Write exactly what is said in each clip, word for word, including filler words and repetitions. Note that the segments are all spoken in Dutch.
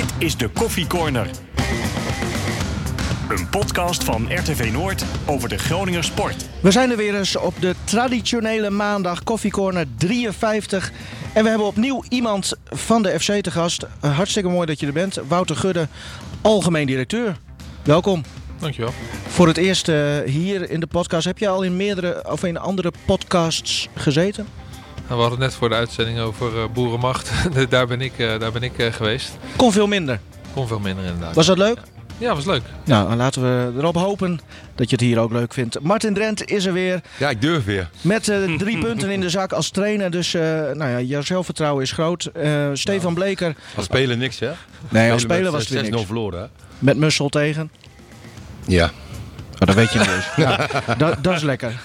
Dit is de Koffiecorner. Een podcast van R T V Noord over de Groninger sport. We zijn er weer eens op de traditionele maandag Koffiecorner drieënvijftig. En we hebben opnieuw iemand van de F C te gast. Hartstikke mooi dat je er bent. Wouter Gudde, algemeen directeur. Welkom. Dankjewel. Voor het eerst uh, hier in de podcast. Heb je al in meerdere of in andere podcasts gezeten? We hadden het net voor de uitzending over uh, boerenmacht. daar ben ik, uh, daar ben ik uh, geweest. Kon veel minder. Kon veel minder inderdaad. Was dat leuk? Ja. Ja, was leuk. Nou, laten we erop hopen dat je het hier ook leuk vindt. Martin Drent is er weer. Ja, ik durf weer. Met uh, drie punten in de zak als trainer. Dus, uh, nou ja, jouw zelfvertrouwen is groot. Uh, Stefan Bleker. Als speler niks, hè? Nee, als speler was het weer niks. zes nul verloren, hè? Met Mussel tegen. Ja. Maar dat weet je dus. Ja, dat, dat is lekker.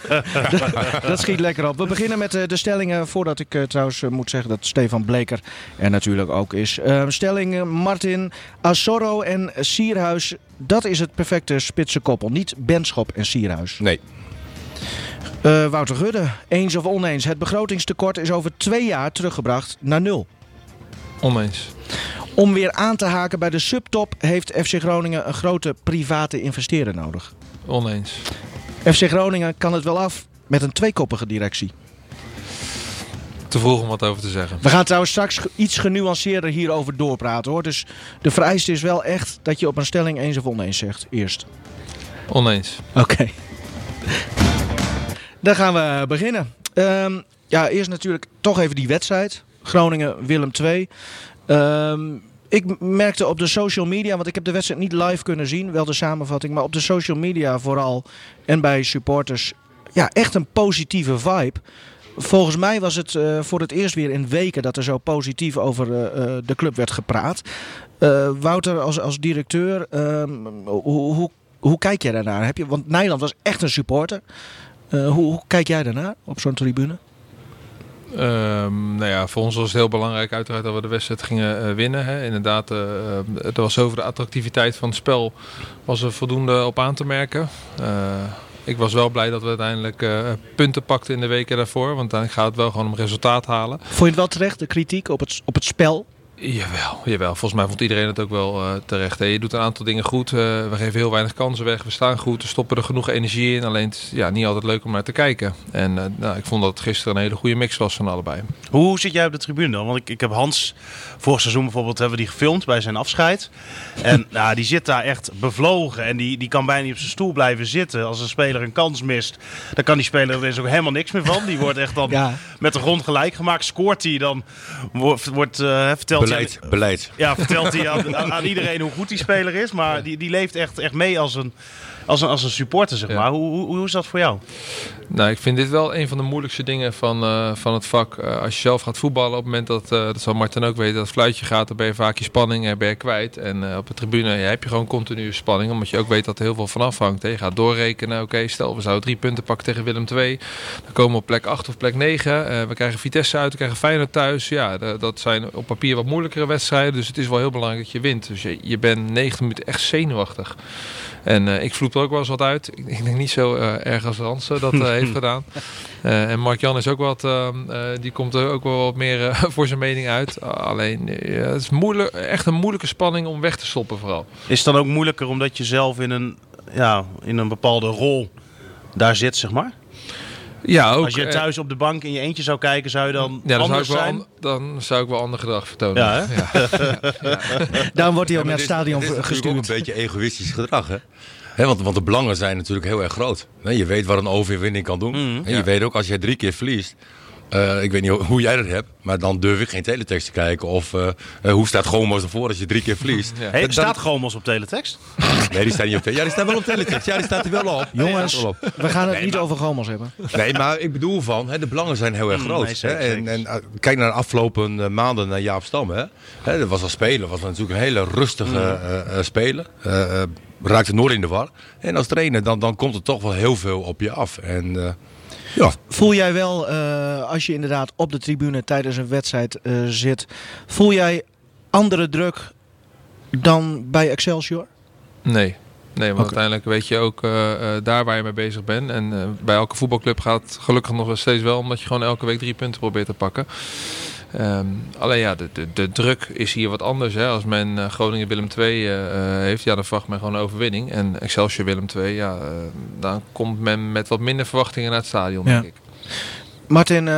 Dat, dat schiet lekker op. We beginnen met de stellingen. Voordat ik trouwens moet zeggen dat Stefan Bleker er natuurlijk ook is. Uh, stelling Martin, Asoro en Sierhuis. Dat is het perfecte spitse koppel. Niet Benschop en Sierhuis. Nee. Uh, Wouter Gudde, eens of oneens. Het begrotingstekort is over twee jaar teruggebracht naar nul. Oneens. Om weer aan te haken bij de subtop heeft F C Groningen een grote private investeerder nodig. Oneens. F C Groningen kan het wel af met een tweekoppige directie. Te vroeg om wat over te zeggen. We gaan trouwens straks iets genuanceerder hierover doorpraten, hoor. Dus de vereiste is wel echt dat je op een stelling eens of oneens zegt. Eerst. Oneens. Oké. Okay. Dan gaan we beginnen. Um, ja, eerst natuurlijk toch even die wedstrijd. Groningen, Willem twee. Um, ik merkte op de social media, want ik heb de wedstrijd niet live kunnen zien, wel de samenvatting, maar op de social media vooral en bij supporters, ja, echt een positieve vibe. Volgens mij was het uh, voor het eerst weer in weken dat er zo positief over uh, de club werd gepraat. Uh, Wouter, als, als directeur, um, hoe, hoe, hoe kijk jij daarnaar? Heb je, want Nijland was echt een supporter. Uh, hoe, hoe kijk jij daarnaar op zo'n tribune? Um, nou ja, voor ons was het heel belangrijk uiteraard dat we de wedstrijd gingen uh, winnen. Hè. Inderdaad, uh, het was over de attractiviteit van het spel was er voldoende op aan te merken. Uh, ik was wel blij dat we uiteindelijk uh, punten pakten in de weken daarvoor. Want dan gaat het wel gewoon om resultaat halen. Vond je het wel terecht, de kritiek op het, op het spel? Jawel, jawel, volgens mij vond iedereen het ook wel uh, terecht. Hè. Je doet een aantal dingen goed, uh, we geven heel weinig kansen weg, we staan goed, we stoppen er genoeg energie in. Alleen het is ja, niet altijd leuk om naar te kijken. En uh, nou, ik vond dat het gisteren een hele goede mix was van allebei. Hoe zit jij op de tribune dan? Want ik, ik heb Hans, vorig seizoen bijvoorbeeld, hebben we die gefilmd bij zijn afscheid. En nou, die zit daar echt bevlogen en die, die kan bijna niet op zijn stoel blijven zitten. Als een speler een kans mist, dan kan die speler er ook helemaal niks meer van. Die wordt echt dan ja. met de grond gelijk gemaakt. Scoort hij, dan wordt, wordt uh, verteld... Beleid, beleid. Ja, vertelt hij aan, aan iedereen hoe goed die speler is. Maar die, die leeft echt, echt mee als een, als een, als een supporter, zeg maar. Ja. Hoe, hoe, hoe is dat voor jou? Nou, ik vind dit wel een van de moeilijkste dingen van, uh, van het vak. Uh, als je zelf gaat voetballen, op het moment dat, uh, dat zal Martin ook weten, dat het fluitje gaat, dan ben je vaak je spanning en ben je kwijt. En uh, op de tribune ja, heb je gewoon continue spanning, omdat je ook weet dat er heel veel van afhangt. Hè. Je gaat doorrekenen, oké, okay, stel we zouden drie punten pakken tegen Willem twee. Dan komen we op plek acht of plek negen. Uh, we krijgen Vitesse uit, we krijgen Feyenoord thuis. Ja, d- dat zijn op papier wat moeilijkere wedstrijden, dus het is wel heel belangrijk dat je wint. Dus je, je bent negentig minuten echt zenuwachtig. En uh, ik vloep er ook wel eens wat uit. Ik, ik denk niet zo uh, erg als Hans uh, dat uh, heeft gedaan. Uh, en Mark-Jan is ook wat, uh, uh, die komt er ook wel wat meer uh, voor zijn mening uit. Uh, alleen, uh, het is moeilijk, echt een moeilijke spanning om weg te stoppen vooral. Is het dan ook moeilijker omdat je zelf in een, ja, in een bepaalde rol daar zit, zeg maar? Ja, ook. Als je thuis op de bank in je eentje zou kijken, zou je dan ja, dan anders zou ik wel zijn? Dan zou ik wel ander gedrag vertonen. Ja, hè? Ja. Ja. Ja. Dan wordt hij ook ja, naar het stadion dit, dit is gestuurd. Ook een beetje egoïstisch gedrag, hè? He, want, want de belangen zijn natuurlijk heel erg groot. Je weet wat een overwinning kan doen. Mm, en je ja. weet ook, als jij drie keer verliest... Uh, ik weet niet hoe jij dat hebt, maar dan durf ik geen teletext te kijken. Of uh, uh, hoe staat GOMOS ervoor als je drie keer verliest? Ja. Hey, dat, staat dat... GOMOS op teletext? Nee, die staat niet op teletext. Ja, die staat wel op teletext. Ja, die staat er wel op. Jongens, wel op. We gaan het nee, niet maar... over GOMOS hebben. Nee, maar ik bedoel van, hè, de belangen zijn heel erg groot. Mm, nee, zeker, hè? En, en uh, kijk naar de afgelopen uh, maanden naar Jaap Stam. Hè? Hè, dat was als speler, was natuurlijk een hele rustige uh, uh, speler. Uh, raakte nooit in de war. En als trainer, dan, dan komt er toch wel heel veel op je af. En... Uh, Ja. Voel jij wel, uh, als je inderdaad op de tribune tijdens een wedstrijd uh, zit, voel jij andere druk dan bij Excelsior? Nee. Nee, want okay. uiteindelijk weet je ook uh, daar waar je mee bezig bent. En uh, bij elke voetbalclub gaat gelukkig nog steeds wel, omdat je gewoon elke week drie punten probeert te pakken. Um, alleen ja, de, de, de druk is hier wat anders. Hè. Als men uh, Groningen Willem twee uh, heeft, ja, dan verwacht men gewoon een overwinning. En Excelsior Willem twee, ja, uh, dan komt men met wat minder verwachtingen naar het stadion, ja. denk ik. Martin,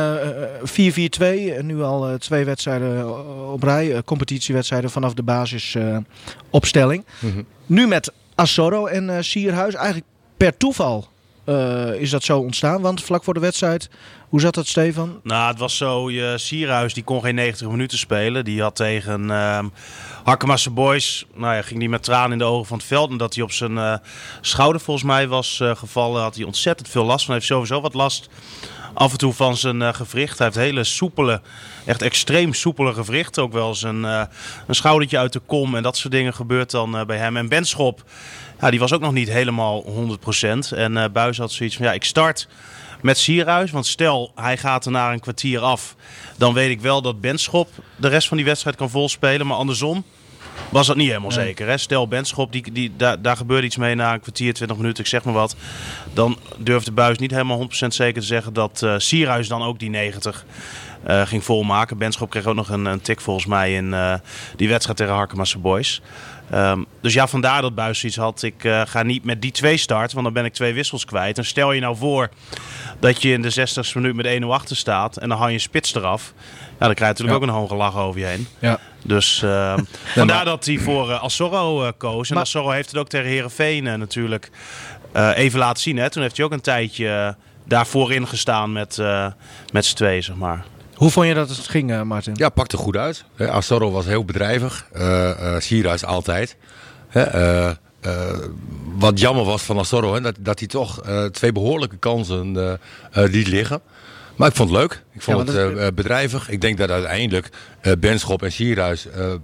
vier vier twee, nu al twee wedstrijden op rij, competitiewedstrijden vanaf de basisopstelling. Uh, mm-hmm. Nu met Asoro en uh, Sierhuis, eigenlijk per toeval uh, is dat zo ontstaan, want vlak voor de wedstrijd, hoe zat dat, Stefan? Nou, het was zo, uh, Sierhuis die kon geen negentig minuten spelen, die had tegen uh, Harkemase Boys, nou ja, ging die met tranen in de ogen van het veld, omdat hij op zijn uh, schouder volgens mij was uh, gevallen, had hij ontzettend veel last van, hij heeft sowieso wat last af en toe van zijn uh, gewricht. Hij heeft hele soepele, echt extreem soepele gewricht. Ook wel eens een, uh, een schoudertje uit de kom en dat soort dingen gebeurt dan uh, bij hem. En Benschop, ja, die was ook nog niet helemaal honderd procent. En uh, Buijs had zoiets van, ja, ik start met Sierhuis. Want stel, hij gaat er na een kwartier af. Dan weet ik wel dat Benschop de rest van die wedstrijd kan volspelen. Maar andersom was dat niet helemaal nee. zeker. Hè? Stel, Benschop, die, die, daar, daar gebeurde iets mee na een kwartier, twintig minuten, ik zeg maar wat. Dan durfde Buijs niet helemaal honderd procent zeker te zeggen dat uh, Sierhuis dan ook die negentig uh, ging volmaken. Benschop kreeg ook nog een, een tik volgens mij in uh, die wedstrijd tegen Harkemase Boys. Um, dus ja, vandaar dat Buijs iets had. Ik uh, ga niet met die twee starten, want dan ben ik twee wissels kwijt. En stel je nou voor dat je in de zestigste minuut met een nul achter staat en dan haal je een spits eraf. Ja, dan krijg je natuurlijk ja. ook een hoge lach over je heen. Ja. Dus uh, ja, vandaar maar. dat hij voor uh, Asoro uh, koos. En maar. Asoro heeft het ook tegen Heerenveen uh, natuurlijk uh, even laten zien. Hè? Toen heeft hij ook een tijdje uh, daar voorin gestaan met, uh, met z'n tweeën, zeg maar. Hoe vond je dat het ging, uh, Martin? Ja, pakte goed uit. He, Asoro was heel bedrijvig. Uh, uh, Sierhuis altijd. He, uh, uh, wat jammer was van Asoro, he, dat, dat hij toch uh, twee behoorlijke kansen uh, uh, liet liggen. Maar ik vond het leuk. Ik vond ja, het uh, bedrijvig. Ik denk dat uiteindelijk uh, Benschop en Sierhuis uh,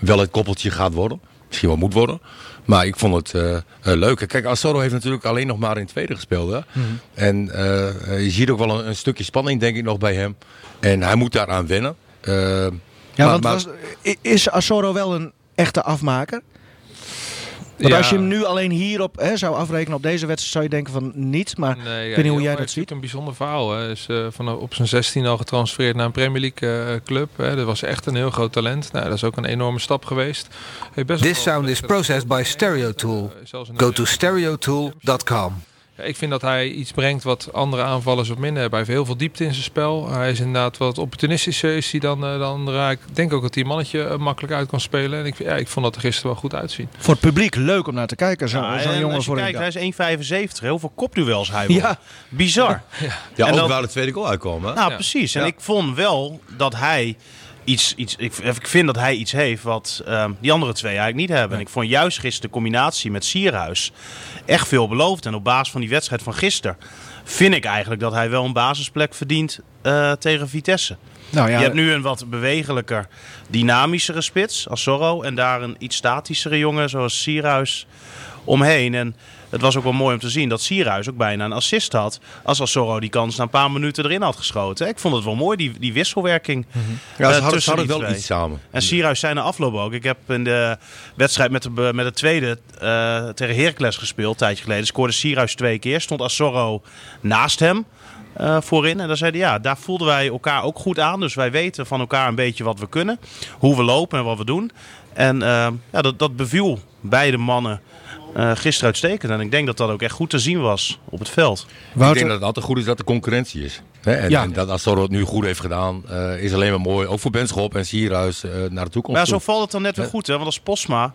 wel het koppeltje gaat worden. Misschien wel moet worden. Maar ik vond het uh, uh, leuk. Kijk, Asoro heeft natuurlijk alleen nog maar in tweede gespeeld. Hè? Mm-hmm. En uh, je ziet ook wel een, een stukje spanning, denk ik, nog bij hem. En hij moet daaraan wennen. Uh, ja, maar, want maar... Was, is Asoro wel een echte afmaker? Want ja. als je hem nu alleen hierop hè, zou afrekenen op deze wedstrijd, zou je denken van niet. Maar nee, ja, ik weet niet hoe jij dat ziet. Een bijzonder verhaal. Hij is uh, van op zijn zestiende al getransfereerd naar een Premier League uh, club. Hè. Dat was echt een heel groot talent. Nou, dat is ook een enorme stap geweest. Hey, best This sound is processed by StereoTool. Go to stereotool dot com. Ja, ik vind dat hij iets brengt wat andere aanvallers wat minder hebben. Hij heeft heel veel diepte in zijn spel. Hij is inderdaad wat opportunistischer is hij dan uh, de andere. Ik denk ook dat hij mannetje uh, makkelijk uit kan spelen. En ik, ja, ik vond dat er gisteren wel goed uitzien. Voor het publiek leuk om naar te kijken. Zo, ja, zo'n en jongen als je voor kijkt, hij is één komma vijfenzeventig. Heel veel kopduels hij wil. Ja. Bizar. Ja, ja ook dat, waar de tweede goal uitkomen. Hè? Nou, ja. precies. En ja. ik vond wel dat hij... Iets, iets, ik, ik vind dat hij iets heeft wat um, die andere twee eigenlijk niet hebben. En ik vond juist gisteren de combinatie met Sierhuis echt veelbelovend. En op basis van die wedstrijd van gisteren vind ik eigenlijk dat hij wel een basisplek verdient uh, tegen Vitesse. Nou, ja, je hebt nu een wat bewegelijker, dynamischere spits, Asoro. En daar een iets statischere jongen zoals Sierhuis omheen. En het was ook wel mooi om te zien dat Sierhuis ook bijna een assist had. Als Asoro die kans na een paar minuten erin had geschoten. Ik vond het wel mooi, die, die wisselwerking. Mm-hmm. Ja, ze uh, hadden, hadden wel iets samen. En Sierhuis zei na afloop ook. Ik heb in de wedstrijd met de, met de tweede uh, tegen Heracles gespeeld, een tijdje geleden. Scoorde Sierhuis twee keer. Stond Asoro naast hem uh, voorin. En dan zeiden ja, daar voelden wij elkaar ook goed aan. Dus wij weten van elkaar een beetje wat we kunnen. Hoe we lopen en wat we doen. En uh, ja, dat, dat beviel beide mannen. Uh, gisteren uitstekend. En ik denk dat dat ook echt goed te zien was op het veld. Wouter? Ik denk dat het altijd goed is dat er concurrentie is. Hè? En, ja. en dat Asoro het nu goed heeft gedaan, uh, is alleen maar mooi. Ook voor Benschop en Sierhuis uh, naar de toekomst. Maar ja, zo valt het dan net wel goed. Hè? Want als Postma,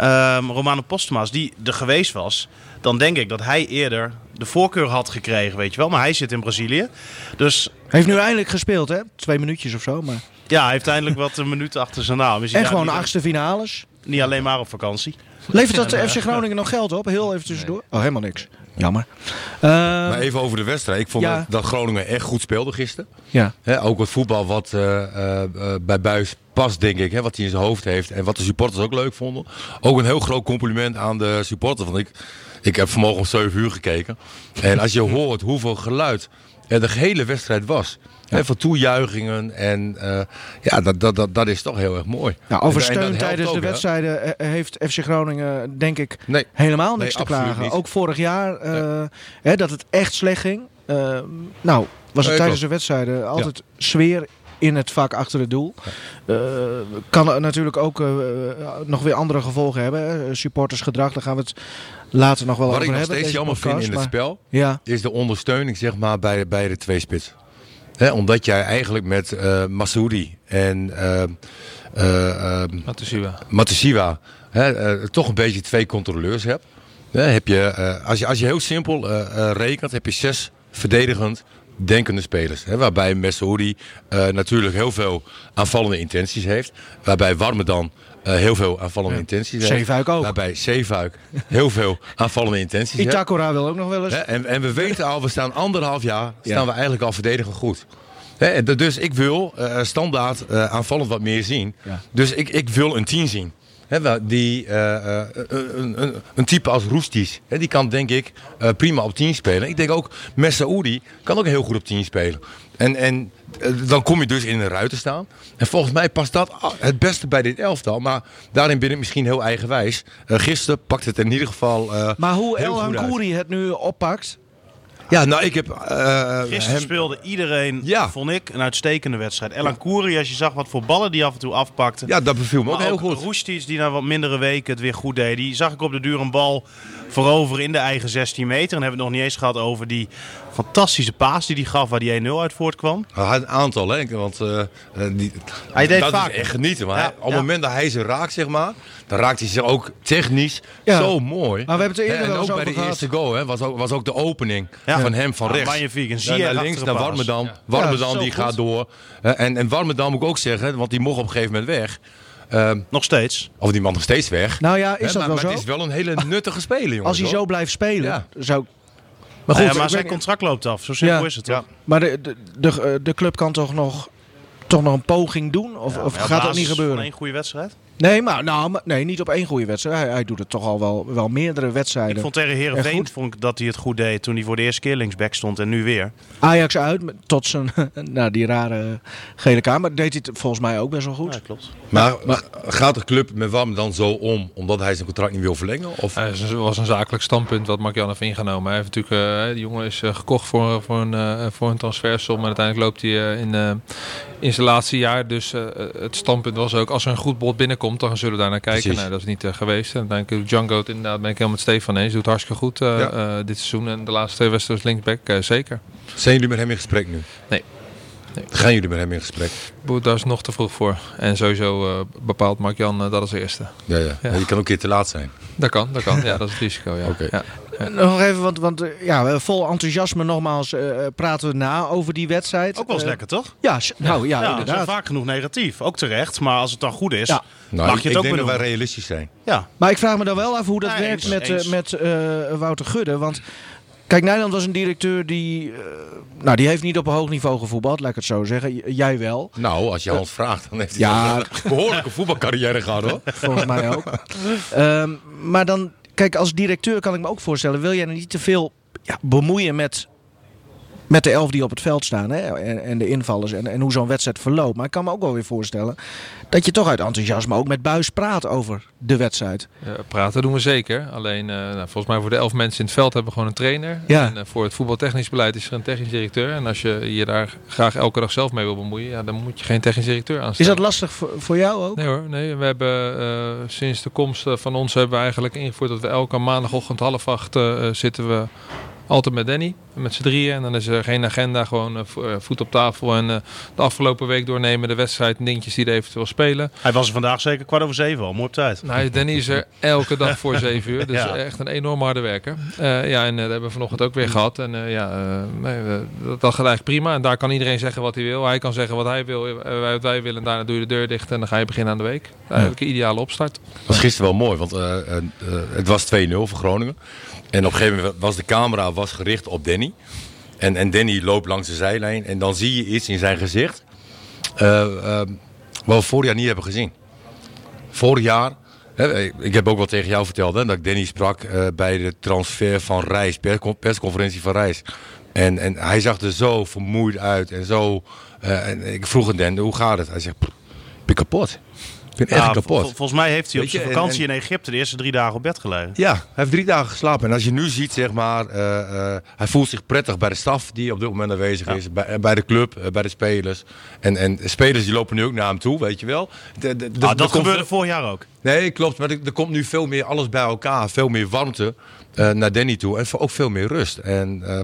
uh, Romano Postma, als die er geweest was, dan denk ik dat hij eerder de voorkeur had gekregen, weet je wel. Maar hij zit in Brazilië. Dus... Hij heeft nu eindelijk gespeeld, hè? Twee minuutjes of zo. Maar... Ja, hij heeft eindelijk wat een minuut achter zijn naam. En gewoon de achtste finales. Niet alleen maar op vakantie. Levert dat de F C Groningen nog geld op? Heel even tussendoor. Oh, helemaal niks. Jammer. Uh, maar even over de wedstrijd. Ik vond ja. dat Groningen echt goed speelde gisteren. Ja. He, ook het voetbal wat uh, uh, bij Buijs past, denk ik. He, wat hij in zijn hoofd heeft. En wat de supporters ook leuk vonden. Ook een heel groot compliment aan de supporters. Want ik, ik heb vanmorgen om zeven uur gekeken. En als je hoort hoeveel geluid er de hele wedstrijd was. Ja. Van toejuichingen en uh, ja, dat, dat, dat, dat is toch heel erg mooi. Nou, over steun tijdens ook, de wedstrijden he? heeft F C Groningen denk ik nee. helemaal niks nee, te klagen. Niet. Ook vorig jaar uh, nee. hè, dat het echt slecht ging. Uh, nou, was het nee, tijdens klopt. de wedstrijden altijd ja. sfeer in het vak achter het doel. Ja. Uh, kan natuurlijk ook uh, nog weer andere gevolgen hebben. Supportersgedrag, daar gaan we het later nog wel Wat over hebben. Wat ik nog steeds jammer podcast, vind in maar... het spel, ja. is de ondersteuning zeg maar, bij, bij de tweespits. He, omdat jij eigenlijk met uh, Messaoudi en uh, uh, uh, Matushiwa uh, toch een beetje twee controleurs hebt. He, heb je, uh, als, je, als je heel simpel uh, uh, rekent, heb je zes verdedigend denkende spelers. He, waarbij Messaoudi uh, natuurlijk heel veel aanvallende intenties heeft. Waarbij Warmerdam uh, heel veel aanvallende ja. intenties heeft. Sevuik ook. Waarbij Sevuik heel veel aanvallende intenties heeft. Itakura wil ook nog wel eens. He, en, en we weten al, we staan anderhalf jaar, ja. staan we eigenlijk al verdedigend goed. He, dus ik wil uh, standaard uh, aanvallend wat meer zien. Ja. Dus ik, ik wil een team zien. He, die, uh, uh, een, een, een type als Rustis, he, die kan denk ik uh, prima op tien spelen. Ik denk ook, Messaoudi kan ook heel goed op tien spelen. En, en uh, dan kom je dus in een ruit te staan. En volgens mij past dat het beste bij dit elftal. Maar daarin ben ik misschien heel eigenwijs. Uh, gisteren pakt het in ieder geval uh, Maar hoe Elan Ancuri het nu oppakt... Ja, nou, ik heb... Uh, Gisteren hem... speelde iedereen, ja. vond ik, een uitstekende wedstrijd. Elan Ancuri, als je zag wat voor ballen die af en toe afpakte. Ja, dat beviel me ook heel goed. Rustis, die na wat mindere weken het weer goed deed. Die zag ik op de duur een bal voorover in de eigen zestien meter. En hebben we het nog niet eens gehad over die fantastische paas die hij gaf, waar die een nul uit voortkwam. Hij had een aantal, hè. Want uh, die, hij deed dat vaak. Is echt genieten. Maar ja, hè, op het ja. moment dat hij ze raakt, zeg maar, dan raakt hij ze ook technisch ja. zo mooi. Maar we hebben het eerder en wel eens over gehad. En ook bij de gehad. eerste goal, hè, was, ook, was ook de opening. Ja. Van hem van rechts naar, naar links, naar Warmerdam. Ja. Warmerdam ja, die goed. gaat door. Uh, en, en Warmerdam moet ik ook zeggen, want die mocht op een gegeven moment weg. Uh, nog steeds. Of die man nog steeds weg. Nou ja, is He, dat maar, wel maar zo? Maar het is wel een hele nuttige speler, jongens. Als hij hoor. zo blijft spelen, ja. zou Maar goed, ah, ja, maar zijn contract loopt af. Zo simpel ja. is het, toch? Ja. Maar de, de, de, de club kan toch nog, toch nog een poging doen? Of, ja, of gaat dat niet gebeuren? Van één goede wedstrijd? Nee, maar, nou, maar, nee, niet op één goede wedstrijd. Hij, hij doet het toch al wel, wel meerdere wedstrijden. Ik vond tegen Heerenveen vond ik dat hij het goed deed toen hij voor de eerste keer linksback stond en nu weer. Ajax uit, tot zijn nou, die rare gele kaart. Maar deed hij het volgens mij ook best wel goed. Ja, klopt. Maar, maar gaat de club met Warm dan zo om, omdat hij zijn contract niet wil verlengen? Of? Ja, dat was een zakelijk standpunt wat Mark-Jan heeft ingenomen. Hij heeft natuurlijk, uh, die jongen is uh, gekocht voor, voor, een, uh, voor een transfersom en uiteindelijk loopt hij uh, in, uh, in zijn laatste jaar. Dus uh, het standpunt was ook, als er een goed bod binnenkomt, dan zullen we daar naar kijken. Nou, dat is niet uh, geweest. En dan Django, inderdaad, ben ik helemaal met Stefan eens. Doet hartstikke goed uh, ja. uh, dit seizoen. En de laatste twee wedstrijden linksback, uh, zeker. Zijn jullie met hem in gesprek nu? Nee. nee. Gaan jullie met hem in gesprek? Bo, daar is nog te vroeg voor. En sowieso uh, bepaalt Mark-Jan uh, dat als eerste. Ja, ja. ja. Je kan ook een keer te laat zijn. Dat kan, dat kan. Ja, dat is het risico. Ja. Okay. ja. Nog even, want, want ja, vol enthousiasme nogmaals uh, praten we na over die wedstrijd. Ook wel eens uh, lekker, toch? Ja, nou ja, ja inderdaad. We zijn vaak genoeg negatief, ook terecht. Maar als het dan goed is, ja. nou, mag ik, je het ook benoemen. Ik denk dat wij realistisch zijn. Ja. Maar ik vraag me dan wel af hoe dat nee, werkt eens, met, eens. Uh, met uh, Wouter Gudde. Want kijk, Nijland was een directeur die... Uh, nou, die heeft niet op een hoog niveau gevoetbald, laat ik het zo zeggen. J- jij wel. Nou, als je Hans uh, vraagt, dan heeft hij ja. een behoorlijke voetbalcarrière gehad, hoor. Volgens mij ook. um, maar dan... Kijk, als directeur kan ik me ook voorstellen, wil jij niet te veel ja, bemoeien met, met de elf die op het veld staan, hè? En, en de invallers en, en hoe zo'n wedstrijd verloopt. Maar ik kan me ook wel weer voorstellen dat je toch uit enthousiasme ook met Buijs praat over de wedstrijd. Uh, praten doen we zeker. Alleen, uh, nou, volgens mij voor de elf mensen in het veld hebben we gewoon een trainer. Ja. En uh, voor het voetbaltechnisch beleid is er een technisch directeur. En als je je daar graag elke dag zelf mee wil bemoeien, ja, dan moet je geen technisch directeur aanstellen. Is dat lastig voor, voor jou ook? Nee hoor. Nee, we hebben uh, sinds de komst van ons hebben we eigenlijk ingevoerd dat we elke maandagochtend half acht uh, zitten we... Altijd met Danny, met z'n drieën. En dan is er geen agenda, gewoon uh, voet op tafel. En uh, de afgelopen week doornemen, de wedstrijd en dingetjes die er eventueel spelen. Hij was er vandaag zeker kwart over zeven al, mooi op tijd. Nou, Danny is er elke dag voor zeven uur. Dus ja. echt een enorm harde werker. Uh, ja, en uh, dat hebben we vanochtend ook weer gehad. En uh, ja, uh, nee, uh, dat, dat gaat eigenlijk prima. En daar kan iedereen zeggen wat hij wil. Hij kan zeggen wat hij wil, uh, wat wij willen. En daarna doe je de deur dicht en dan ga je beginnen aan de week. Eigenlijk een ideale opstart. Dat was gisteren wel mooi, want uh, uh, uh, het was twee nul voor Groningen. En op een gegeven moment was de camera was gericht op Danny. En, en Danny loopt langs de zijlijn. En dan zie je iets in zijn gezicht. Uh, uh, wat we vorig jaar niet hebben gezien. Vorig jaar. Hè, ik heb ook wel tegen jou verteld. Hè, dat ik Danny sprak uh, bij de transfer van Reis. Persconferentie van Reis. En, en hij zag er zo vermoeid uit. En zo. Uh, en ik vroeg aan Danny, hoe gaat het? Hij zegt, ik ben kapot. vind het nou, echt kapot. Vol, volgens mij heeft hij op zijn vakantie en, en, in Egypte de eerste drie dagen op bed gelegen. Ja, hij heeft drie dagen geslapen. En als je nu ziet, zeg maar, uh, uh, hij voelt zich prettig bij de staf die op dit moment aanwezig ja. is. Bij, bij de club, uh, bij de spelers. En, en spelers die lopen nu ook naar hem toe, weet je wel. De, de, de, ah, dat komt, gebeurde vorig jaar ook. Nee, klopt. Maar er komt nu veel meer alles bij elkaar. Veel meer warmte uh, naar Danny toe. En ook veel meer rust. En uh,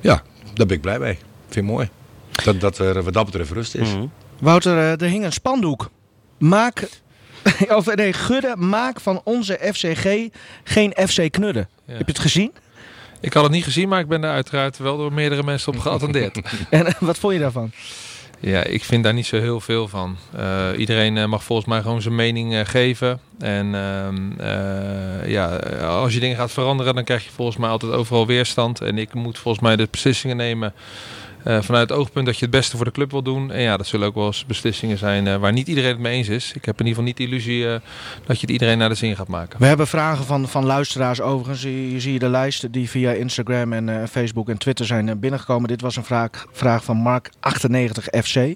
ja, daar ben ik blij mee. Vind ik mooi. Dat, dat er wat dat betreft rust is. Mm-hmm. Wouter, er hing een spandoek. Maak, of nee, Gudde, maak van onze F C G geen F C Knudden. Ja. Heb je het gezien? Ik had het niet gezien, maar ik ben daar uiteraard wel door meerdere mensen op geattendeerd. En wat vond je daarvan? Ja, ik vind daar niet zo heel veel van. Uh, iedereen uh, mag volgens mij gewoon zijn mening uh, geven. En uh, uh, ja, als je dingen gaat veranderen, dan krijg je volgens mij altijd overal weerstand. En ik moet volgens mij de beslissingen nemen uh, vanuit het oogpunt dat je het beste voor de club wil doen. En ja, dat zullen ook wel eens beslissingen zijn uh, waar niet iedereen het mee eens is. Ik heb in ieder geval niet de illusie uh, dat je het iedereen naar de zin gaat maken. We hebben vragen van, van luisteraars overigens. Hier zie je de lijst die via Instagram en uh, Facebook en Twitter zijn uh, binnengekomen. Dit was een vraag, vraag van Mark negen acht F C. Um,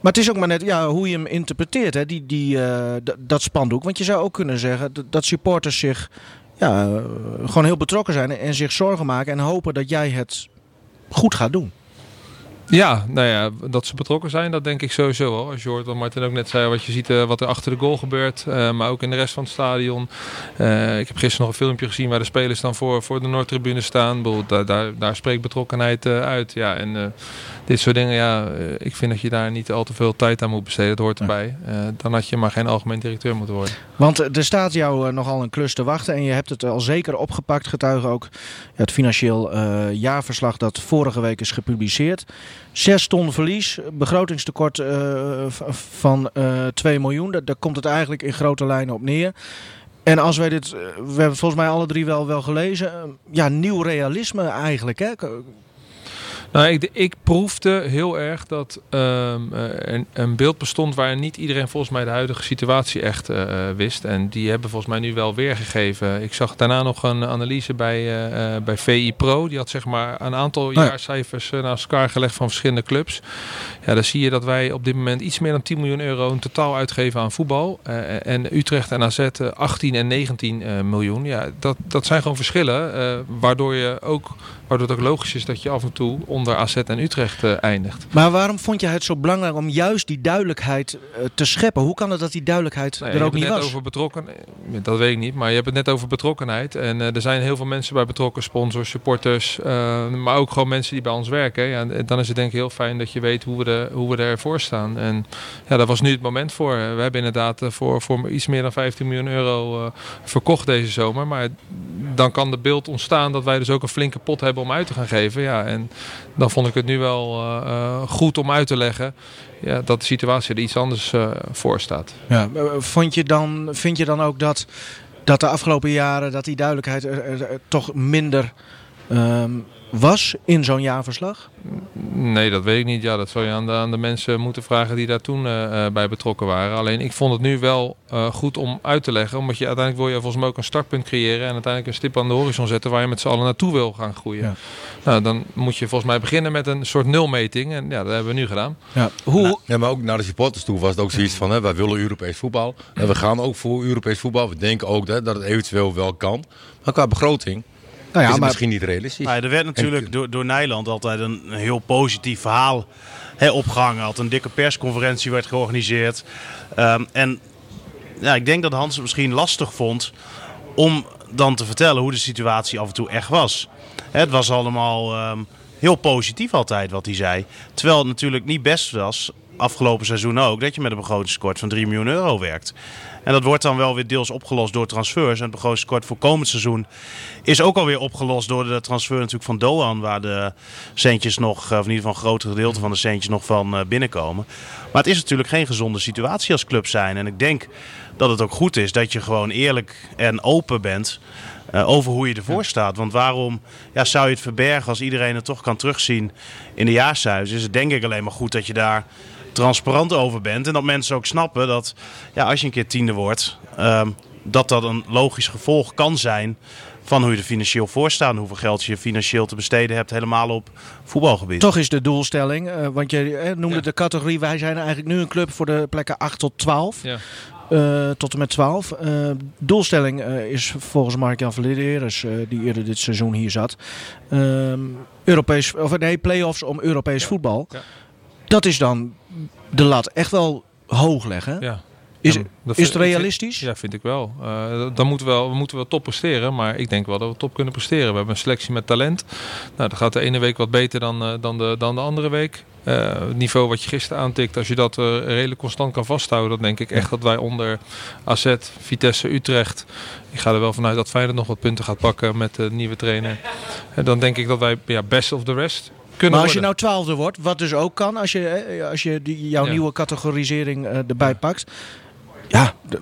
maar het is ook maar net ja, hoe je hem interpreteert, hè, die, die, uh, d- dat spandoek. Want je zou ook kunnen zeggen d- dat supporters zich ja, uh, gewoon heel betrokken zijn en zich zorgen maken en hopen dat jij het goed gaat doen. Ja, nou ja, dat ze betrokken zijn, dat denk ik sowieso al. Als je hoort wat Martin ook net zei, wat je ziet uh, wat er achter de goal gebeurt. Uh, maar ook in de rest van het stadion. Uh, ik heb gisteren nog een filmpje gezien waar de spelers dan voor, voor de Noordtribune staan. Daar, daar, daar spreekt betrokkenheid uh, uit. Ja, en uh, dit soort dingen, ja, uh, ik vind dat je daar niet al te veel tijd aan moet besteden. Dat hoort erbij. Uh, dan had je maar geen algemeen directeur moeten worden. Want uh, er staat jou uh, nogal een klus te wachten. En je hebt het al zeker opgepakt, getuige ook. Ja, het financieel uh, jaarverslag dat vorige week is gepubliceerd. Zes ton verlies, begrotingstekort uh, van uh, twee miljoen. Daar, daar komt het eigenlijk in grote lijnen op neer. En als wij dit, uh, we hebben het volgens mij alle drie wel, wel gelezen. Uh, ja, nieuw realisme eigenlijk, hè? Nou, ik, ik proefde heel erg dat um, een, een beeld bestond waar niet iedereen volgens mij de huidige situatie echt uh, wist. En die hebben volgens mij nu wel weergegeven. Ik zag daarna nog een analyse bij, uh, bij V I Pro. Die had zeg maar een aantal oh ja. jaarcijfers uh, naast elkaar gelegd van verschillende clubs. Ja, dan zie je dat wij op dit moment iets meer dan tien miljoen euro in totaal uitgeven aan voetbal. Uh, en Utrecht en A Z uh, achttien en negentien uh, miljoen. Ja, dat, dat zijn gewoon verschillen. Uh, waardoor, je ook, waardoor het ook logisch is dat je af en toe onder A Z en Utrecht uh, eindigt. Maar waarom vond je het zo belangrijk om juist die duidelijkheid uh, te scheppen? Hoe kan het dat die duidelijkheid nee, er ook niet was? Je hebt het net over betrokken, dat weet ik niet, maar je hebt het net over betrokkenheid. En uh, er zijn heel veel mensen bij betrokken, sponsors, supporters, uh, maar ook gewoon mensen die bij ons werken. Ja, en dan is het denk ik heel fijn dat je weet hoe we, de, hoe we ervoor staan. En ja, daar was nu het moment voor. We hebben inderdaad uh, voor, voor iets meer dan vijftien miljoen euro uh, verkocht deze zomer. Maar dan kan de beeld ontstaan dat wij dus ook een flinke pot hebben om uit te gaan geven. Ja, en dan vond ik het nu wel uh, goed om uit te leggen ja, dat de situatie er iets anders uh, voor staat. Ja. Vond je dan, vind je dan ook dat, dat de afgelopen jaren dat die duidelijkheid er, er, er toch minder um, was in zo'n jaarverslag? Nee, dat weet ik niet. Ja, dat zou je aan de, aan de mensen moeten vragen die daar toen uh, bij betrokken waren. Alleen ik vond het nu wel uh, goed om uit te leggen. Omdat je uiteindelijk wil je volgens mij ook een startpunt creëren. En uiteindelijk een stip aan de horizon zetten waar je met z'n allen naartoe wil gaan groeien. Ja. Nou, dan moet je volgens mij beginnen met een soort nulmeting. En ja, dat hebben we nu gedaan. Ja, hoe... ja maar ook naar de supporters toe was het ook zoiets van, hè, wij willen Europees voetbal. En we gaan ook voor Europees voetbal. We denken ook hè, dat het eventueel wel kan. Maar qua begroting... Nou ja, is het maar, misschien niet realistisch. Nou ja, er werd natuurlijk en, door, door Nijland altijd een, een heel positief verhaal hè, opgehangen. Had een dikke persconferentie werd georganiseerd. Um, en ja, ik denk dat Hans het misschien lastig vond om dan te vertellen hoe de situatie af en toe echt was. Hè, het was allemaal um, heel positief altijd wat hij zei. Terwijl het natuurlijk niet best was, afgelopen seizoen ook, dat je met een begrotingstekort van drie miljoen euro werkt. En dat wordt dan wel weer deels opgelost door transfers. En het begrotingstekort voor komend seizoen is ook alweer opgelost door de transfer natuurlijk van Doan. Waar de centjes nog, of in ieder geval een groot gedeelte van de centjes nog van binnenkomen. Maar het is natuurlijk geen gezonde situatie als club zijn. En ik denk dat het ook goed is dat je gewoon eerlijk en open bent uh, over hoe je ervoor staat. Want waarom ja, zou je het verbergen als iedereen het toch kan terugzien in de jaarcijfers? Is het denk ik alleen maar goed dat je daar transparant over bent. En dat mensen ook snappen dat ja, als je een keer tiende wordt, um, dat dat een logisch gevolg kan zijn van hoe je er financieel voor staat en hoeveel geld je financieel te besteden hebt helemaal op voetbalgebied. Toch is de doelstelling, uh, want je eh, noemde ja. de categorie, wij zijn eigenlijk nu een club voor de plekken acht tot twaalf. Ja. Uh, tot en met twaalf. Uh, doelstelling uh, is volgens Mark-Jan Valerius, uh, die eerder dit seizoen hier zat, uh, Europees, of nee, play-offs om Europees ja. voetbal. Ja. Dat is dan de lat echt wel hoog leggen. Ja. Is, ja, is vind, het realistisch? Vind, ja, vind ik wel. Uh, dan moeten we wel. We moeten wel top presteren, maar ik denk wel dat we top kunnen presteren. We hebben een selectie met talent. Nou, dan gaat de ene week wat beter dan, uh, dan, de, dan de andere week. Uh, het niveau wat je gisteren aantikt, als je dat uh, redelijk constant kan vasthouden, dan denk ik echt dat wij onder A Z, Vitesse, Utrecht, ik ga er wel vanuit dat Feyenoord nog wat punten gaat pakken met de nieuwe trainer. Uh, dan denk ik dat wij ja, best of the rest. Maar als je nou twaalfde wordt, wat dus ook kan, als je, als je die, jouw ja. nieuwe categorisering uh, erbij ja. pakt, ja, d-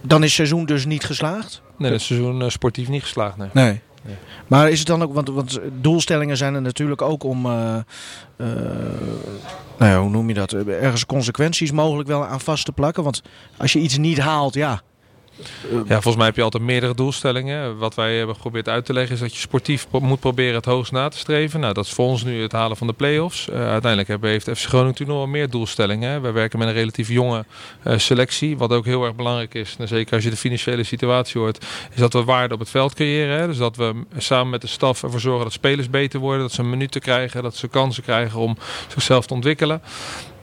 dan is het seizoen dus niet geslaagd? Nee, het seizoen uh, sportief niet geslaagd, nee. nee. nee. Maar is het dan ook, want, want doelstellingen zijn er natuurlijk ook om, uh, uh, nou ja, hoe noem je dat, ergens consequenties mogelijk wel aan vast te plakken. Want als je iets niet haalt, ja... Ja, volgens mij heb je altijd meerdere doelstellingen. Wat wij hebben geprobeerd uit te leggen is dat je sportief pro- moet proberen het hoogst na te streven. Nou, dat is voor ons nu het halen van de play-offs. Uh, uiteindelijk hebben, heeft F C Groningen natuurlijk nog wel meer doelstellingen. Wij werken met een relatief jonge uh, selectie. Wat ook heel erg belangrijk is, en zeker als je de financiële situatie hoort, is dat we waarde op het veld creëren. Hè? Dus dat we samen met de staf ervoor zorgen dat spelers beter worden. Dat ze minuten krijgen, dat ze kansen krijgen om zichzelf te ontwikkelen.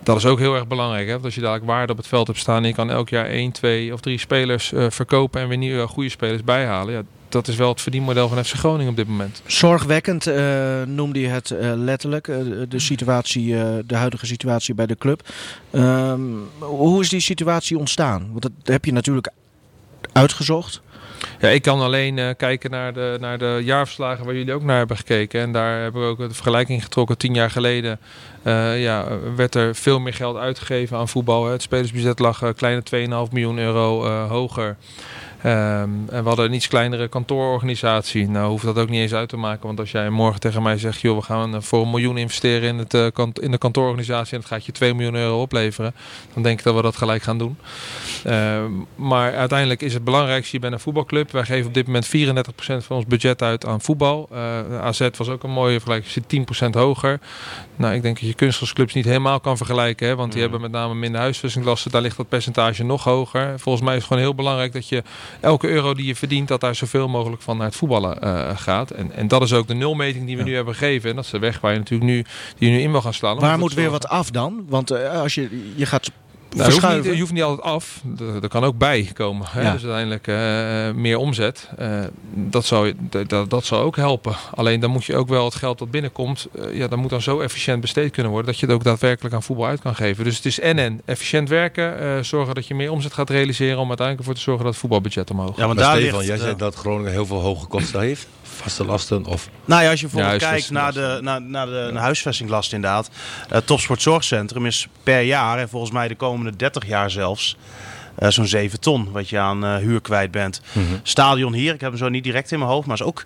Dat is ook heel erg belangrijk. Hè? Want als je dadelijk waarde op het veld hebt staan en je kan elk jaar één, twee of drie spelers uh, verkopen en weer nieuwe goede spelers bijhalen. Ja, dat is wel het verdienmodel van F C Groningen op dit moment. Zorgwekkend uh, noemde je het uh, letterlijk. Uh, de, situatie, uh, de huidige situatie bij de club. Uh, hoe is die situatie ontstaan? Want dat heb je natuurlijk uitgezocht. Ja, ik kan alleen uh, kijken naar de, naar de jaarverslagen waar jullie ook naar hebben gekeken. En daar hebben we ook de vergelijking getrokken. Tien jaar geleden uh, ja, werd er veel meer geld uitgegeven aan voetbal. Hè. Het spelersbudget lag uh, kleine twee komma vijf miljoen euro uh, hoger. Um, en we hadden een iets kleinere kantoororganisatie. Nou hoeft dat ook niet eens uit te maken. Want als jij morgen tegen mij zegt, joh, we gaan voor een miljoen investeren in, het, uh, kant- in de kantoororganisatie en dat gaat je twee miljoen euro opleveren. Dan denk ik dat we dat gelijk gaan doen. Um, maar uiteindelijk is het belangrijkste, je bent een voetbalclub. Wij geven op dit moment vierendertig procent van ons budget uit aan voetbal. Uh, A Z was ook een mooie vergelijking, zit tien procent hoger. Nou, ik denk dat je kunstgrasclubs niet helemaal kan vergelijken. Hè, want die mm. hebben met name minder huisvestinglasten. Daar ligt dat percentage nog hoger. Volgens mij is het gewoon heel belangrijk dat je elke euro die je verdient, dat daar zoveel mogelijk van naar het voetballen uh, gaat. En, en dat is ook de nulmeting die we ja. nu hebben gegeven. En dat is de weg waar je natuurlijk nu, die je nu in wil gaan slaan. Waar moet weer wat af dan? Want uh, als je, je gaat... Nou, je, hoeft niet, je hoeft niet altijd af. Er kan ook bij komen. Hè? Ja. Dus uiteindelijk uh, meer omzet. Uh, dat, zou, dat, dat zou ook helpen. Alleen dan moet je ook wel het geld dat binnenkomt. Uh, ja, dat moet dan zo efficiënt besteed kunnen worden. Dat je het ook daadwerkelijk aan voetbal uit kan geven. Dus het is en-en. Efficiënt werken. Uh, zorgen dat je meer omzet gaat realiseren. Om uiteindelijk ervoor te zorgen dat het voetbalbudget omhoog gaat. Ja, want daar Stefan, ligt, jij uh, zei dat Groningen heel veel hoge kosten heeft. Vaste lasten of... Nou ja, als je bijvoorbeeld ja, kijkt naar de, naar, naar de ja. huisvestinglast inderdaad. Uh, Topsport Zorgcentrum is per jaar en volgens mij de komende dertig jaar zelfs uh, zo'n zeven ton wat je aan uh, huur kwijt bent. Mm-hmm. Stadion hier, ik heb hem zo niet direct in mijn hoofd, maar is ook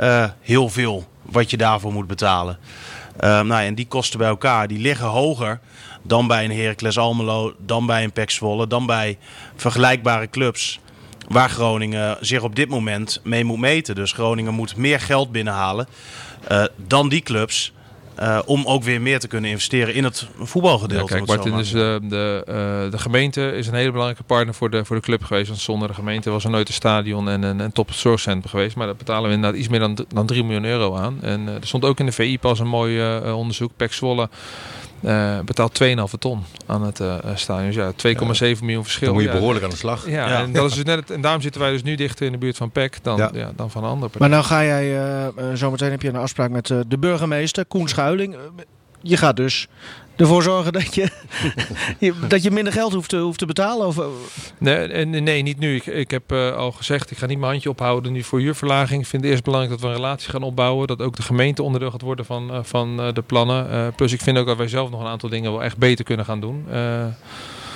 uh, heel veel wat je daarvoor moet betalen. Uh, nou ja, en die kosten bij elkaar, die liggen hoger dan bij een Heracles Almelo, dan bij een P E C Zwolle, dan bij vergelijkbare clubs. Waar Groningen zich op dit moment mee moet meten. Dus Groningen moet meer geld binnenhalen uh, dan die clubs. Uh, om ook weer meer te kunnen investeren in het voetbalgedeelte. Ja, kijk, Martin, dus, uh, de, uh, de gemeente is een hele belangrijke partner voor de, voor de club geweest. Want zonder de gemeente was er nooit een stadion en een, een topzorgcentrum geweest. Maar daar betalen we inderdaad iets meer dan, dan drie miljoen euro aan. En uh, er stond ook in de V I pas een mooi uh, onderzoek. P E C Zwolle uh, betaalt twee komma vijf ton aan het uh, stadion. Dus ja, twee komma zeven miljoen verschil. Dan moet je behoorlijk aan de slag. Ja, ja. En, dat is dus net het, en daarom zitten wij dus nu dichter in de buurt van P E C dan, ja. Ja, dan van een andere partij. Maar nou ga jij, uh, zometeen heb je een afspraak met uh, de burgemeester, Koen Schuil. Je gaat dus ervoor zorgen dat je, dat je minder geld hoeft te, hoeft te betalen? Of... Nee, nee, nee, niet nu. Ik, ik heb uh, al gezegd, ik ga niet mijn handje ophouden nu voor huurverlaging. Ik vind het eerst belangrijk dat we een relatie gaan opbouwen. Dat ook de gemeente onderdeel gaat worden van, uh, van uh, de plannen. Uh, plus ik vind ook dat wij zelf nog een aantal dingen wel echt beter kunnen gaan doen. Uh,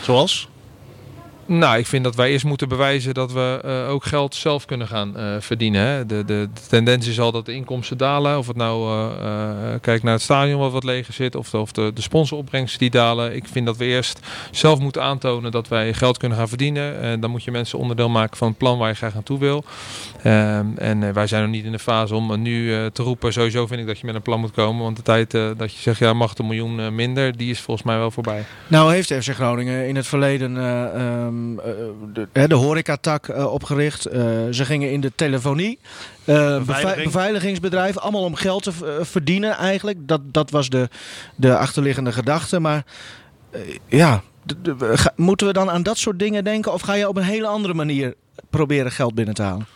Zoals? Nou, ik vind dat wij eerst moeten bewijzen dat we uh, ook geld zelf kunnen gaan uh, verdienen. Hè. De, de, de tendens is al dat de inkomsten dalen. Of het nou, uh, uh, kijk naar het stadion wat wat leger zit. Of, de, of de, de sponsoropbrengsten die dalen. Ik vind dat we eerst zelf moeten aantonen dat wij geld kunnen gaan verdienen. En dan moet je mensen onderdeel maken van het plan waar je graag aan toe wil. Um, en wij zijn nog niet in de fase om nu uh, te roepen. Sowieso vind ik dat je met een plan moet komen. Want de tijd uh, dat je zegt, ja, mag het een miljoen uh, minder. Die is volgens mij wel voorbij. Nou heeft F C Groningen in het verleden... Uh, um... De, de horecatak opgericht. Uh, ze gingen in de telefonie. Uh, Beveiliging. Beveiligingsbedrijf. Allemaal om geld te uh, verdienen eigenlijk. Dat, dat was de, de achterliggende gedachte. Maar uh, ja, de, de, ga, moeten we dan aan dat soort dingen denken? Of ga je op een hele andere manier proberen geld binnen te halen?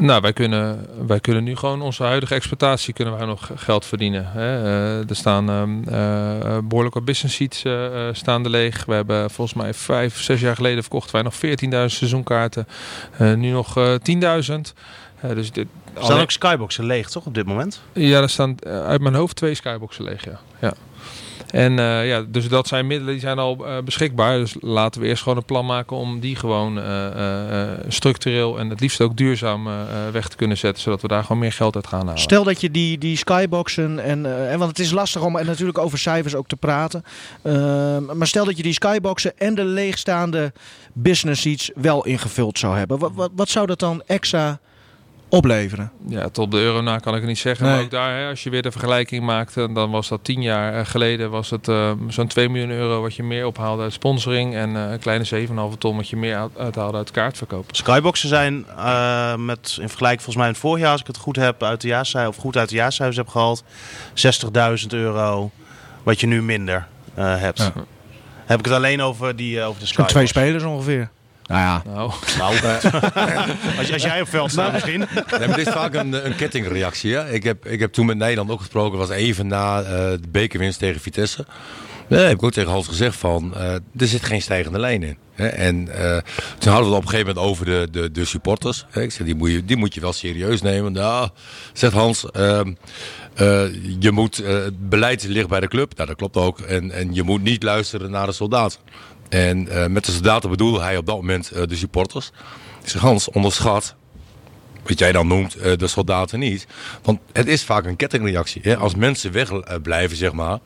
Nou, wij kunnen, wij kunnen nu gewoon onze huidige exploitatie kunnen wij nog geld verdienen. Hè? Uh, er staan uh, behoorlijk wat business seats uh, staande leeg. We hebben volgens mij vijf, zes jaar geleden verkochten wij nog veertienduizend seizoenkaarten. Uh, nu nog uh, tienduizend. Uh, dus dit, er staan alle... ook skyboxen leeg, toch, op dit moment? Ja, er staan uh, uit mijn hoofd twee skyboxen leeg, ja. ja. En uh, ja, dus dat zijn middelen die zijn al uh, beschikbaar. Dus laten we eerst gewoon een plan maken om die gewoon uh, uh, structureel en het liefst ook duurzaam uh, weg te kunnen zetten. Zodat we daar gewoon meer geld uit gaan halen. Stel dat je die, die skyboxen, en, uh, en want het is lastig om en natuurlijk over cijfers ook te praten. Uh, maar stel dat je die skyboxen en de leegstaande business seats wel ingevuld zou hebben. Wat, wat, wat zou dat dan extra... opleveren. Ja, tot op de euro na kan ik het niet zeggen. Nee. Maar ook daar, hè, als je weer de vergelijking maakt, dan was dat tien jaar geleden was het uh, zo'n twee miljoen euro wat je meer ophaalde uit sponsoring en uh, een kleine zeven komma vijf ton wat je meer uithaalde uit kaartverkoop. Skyboxen zijn uh, met, in vergelijking volgens mij in het vorig jaar, als ik het goed heb uit de jaarcijfers, of goed uit de jaarcijfers heb gehaald, zestigduizend euro wat je nu minder uh, hebt. Ja. Heb ik het alleen over die uh, over de skyboxen. Twee spelers ongeveer. Nou ja. Nou. nou als, als jij op veld staat misschien. Nee, maar dit is vaak een, een kettingreactie. Hè? Ik, heb, ik heb toen met Nijland ook gesproken. Was even na uh, de bekerwinst tegen Vitesse. Nee, heb ik ook tegen Hans gezegd van, uh, er zit geen stijgende lijn in. Hè? En uh, toen hadden we het op een gegeven moment over de, de, de supporters. Hè? Ik zei, die moet, je, die moet je wel serieus nemen. Nou, zegt Hans, uh, uh, je moet, uh, het beleid ligt bij de club. Nou, dat klopt ook. En, en je moet niet luisteren naar de soldaten. En uh, met de soldaten bedoelde hij op dat moment uh, de supporters. Ik zeg, Hans, onderschat, wat jij dan noemt, uh, de soldaten niet. Want het is vaak een kettingreactie. Hè? Als mensen wegblijven, uh, zeg maar,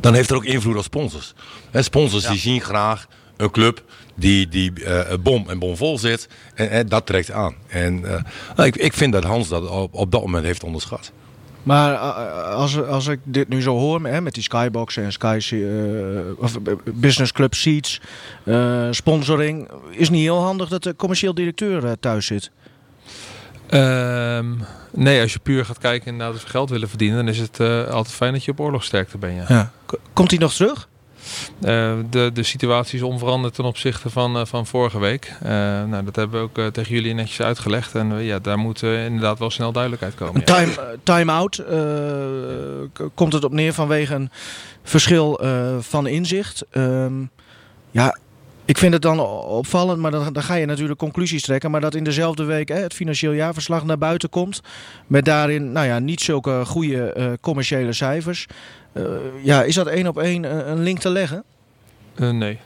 dan heeft er ook invloed op sponsors. Hè, sponsors ja. die zien graag een club die, die uh, bom en bomvol zit. En, en dat trekt aan. En uh, nou, ik, ik vind dat Hans dat op, op dat moment heeft onderschat. Maar als, als ik dit nu zo hoor, hè, met die skyboxen en sky, uh, of business club seats, uh, sponsoring, is niet heel handig dat de commercieel directeur uh, thuis zit. Um, nee, als je puur gaat kijken naar dat we geld willen verdienen, dan is het uh, altijd fijn dat je op oorlogsterkte bent. Ja. Ja. Komt hij nog terug? Uh, de, de situatie is onveranderd ten opzichte van, uh, van vorige week. Uh, nou, dat hebben we ook uh, tegen jullie netjes uitgelegd. En uh, ja, daar moet uh, inderdaad wel snel duidelijkheid komen. Ja. Time, uh, time-out uh, k- komt het op neer vanwege een verschil uh, van inzicht. Uh, ja, ik vind het dan opvallend, maar dan, dan ga je natuurlijk conclusies trekken. Maar dat in dezelfde week hè, het financieel jaarverslag naar buiten komt. Met daarin nou ja, niet zulke goede uh, commerciële cijfers. Uh, ja, is dat één op één een link te leggen? Uh, nee.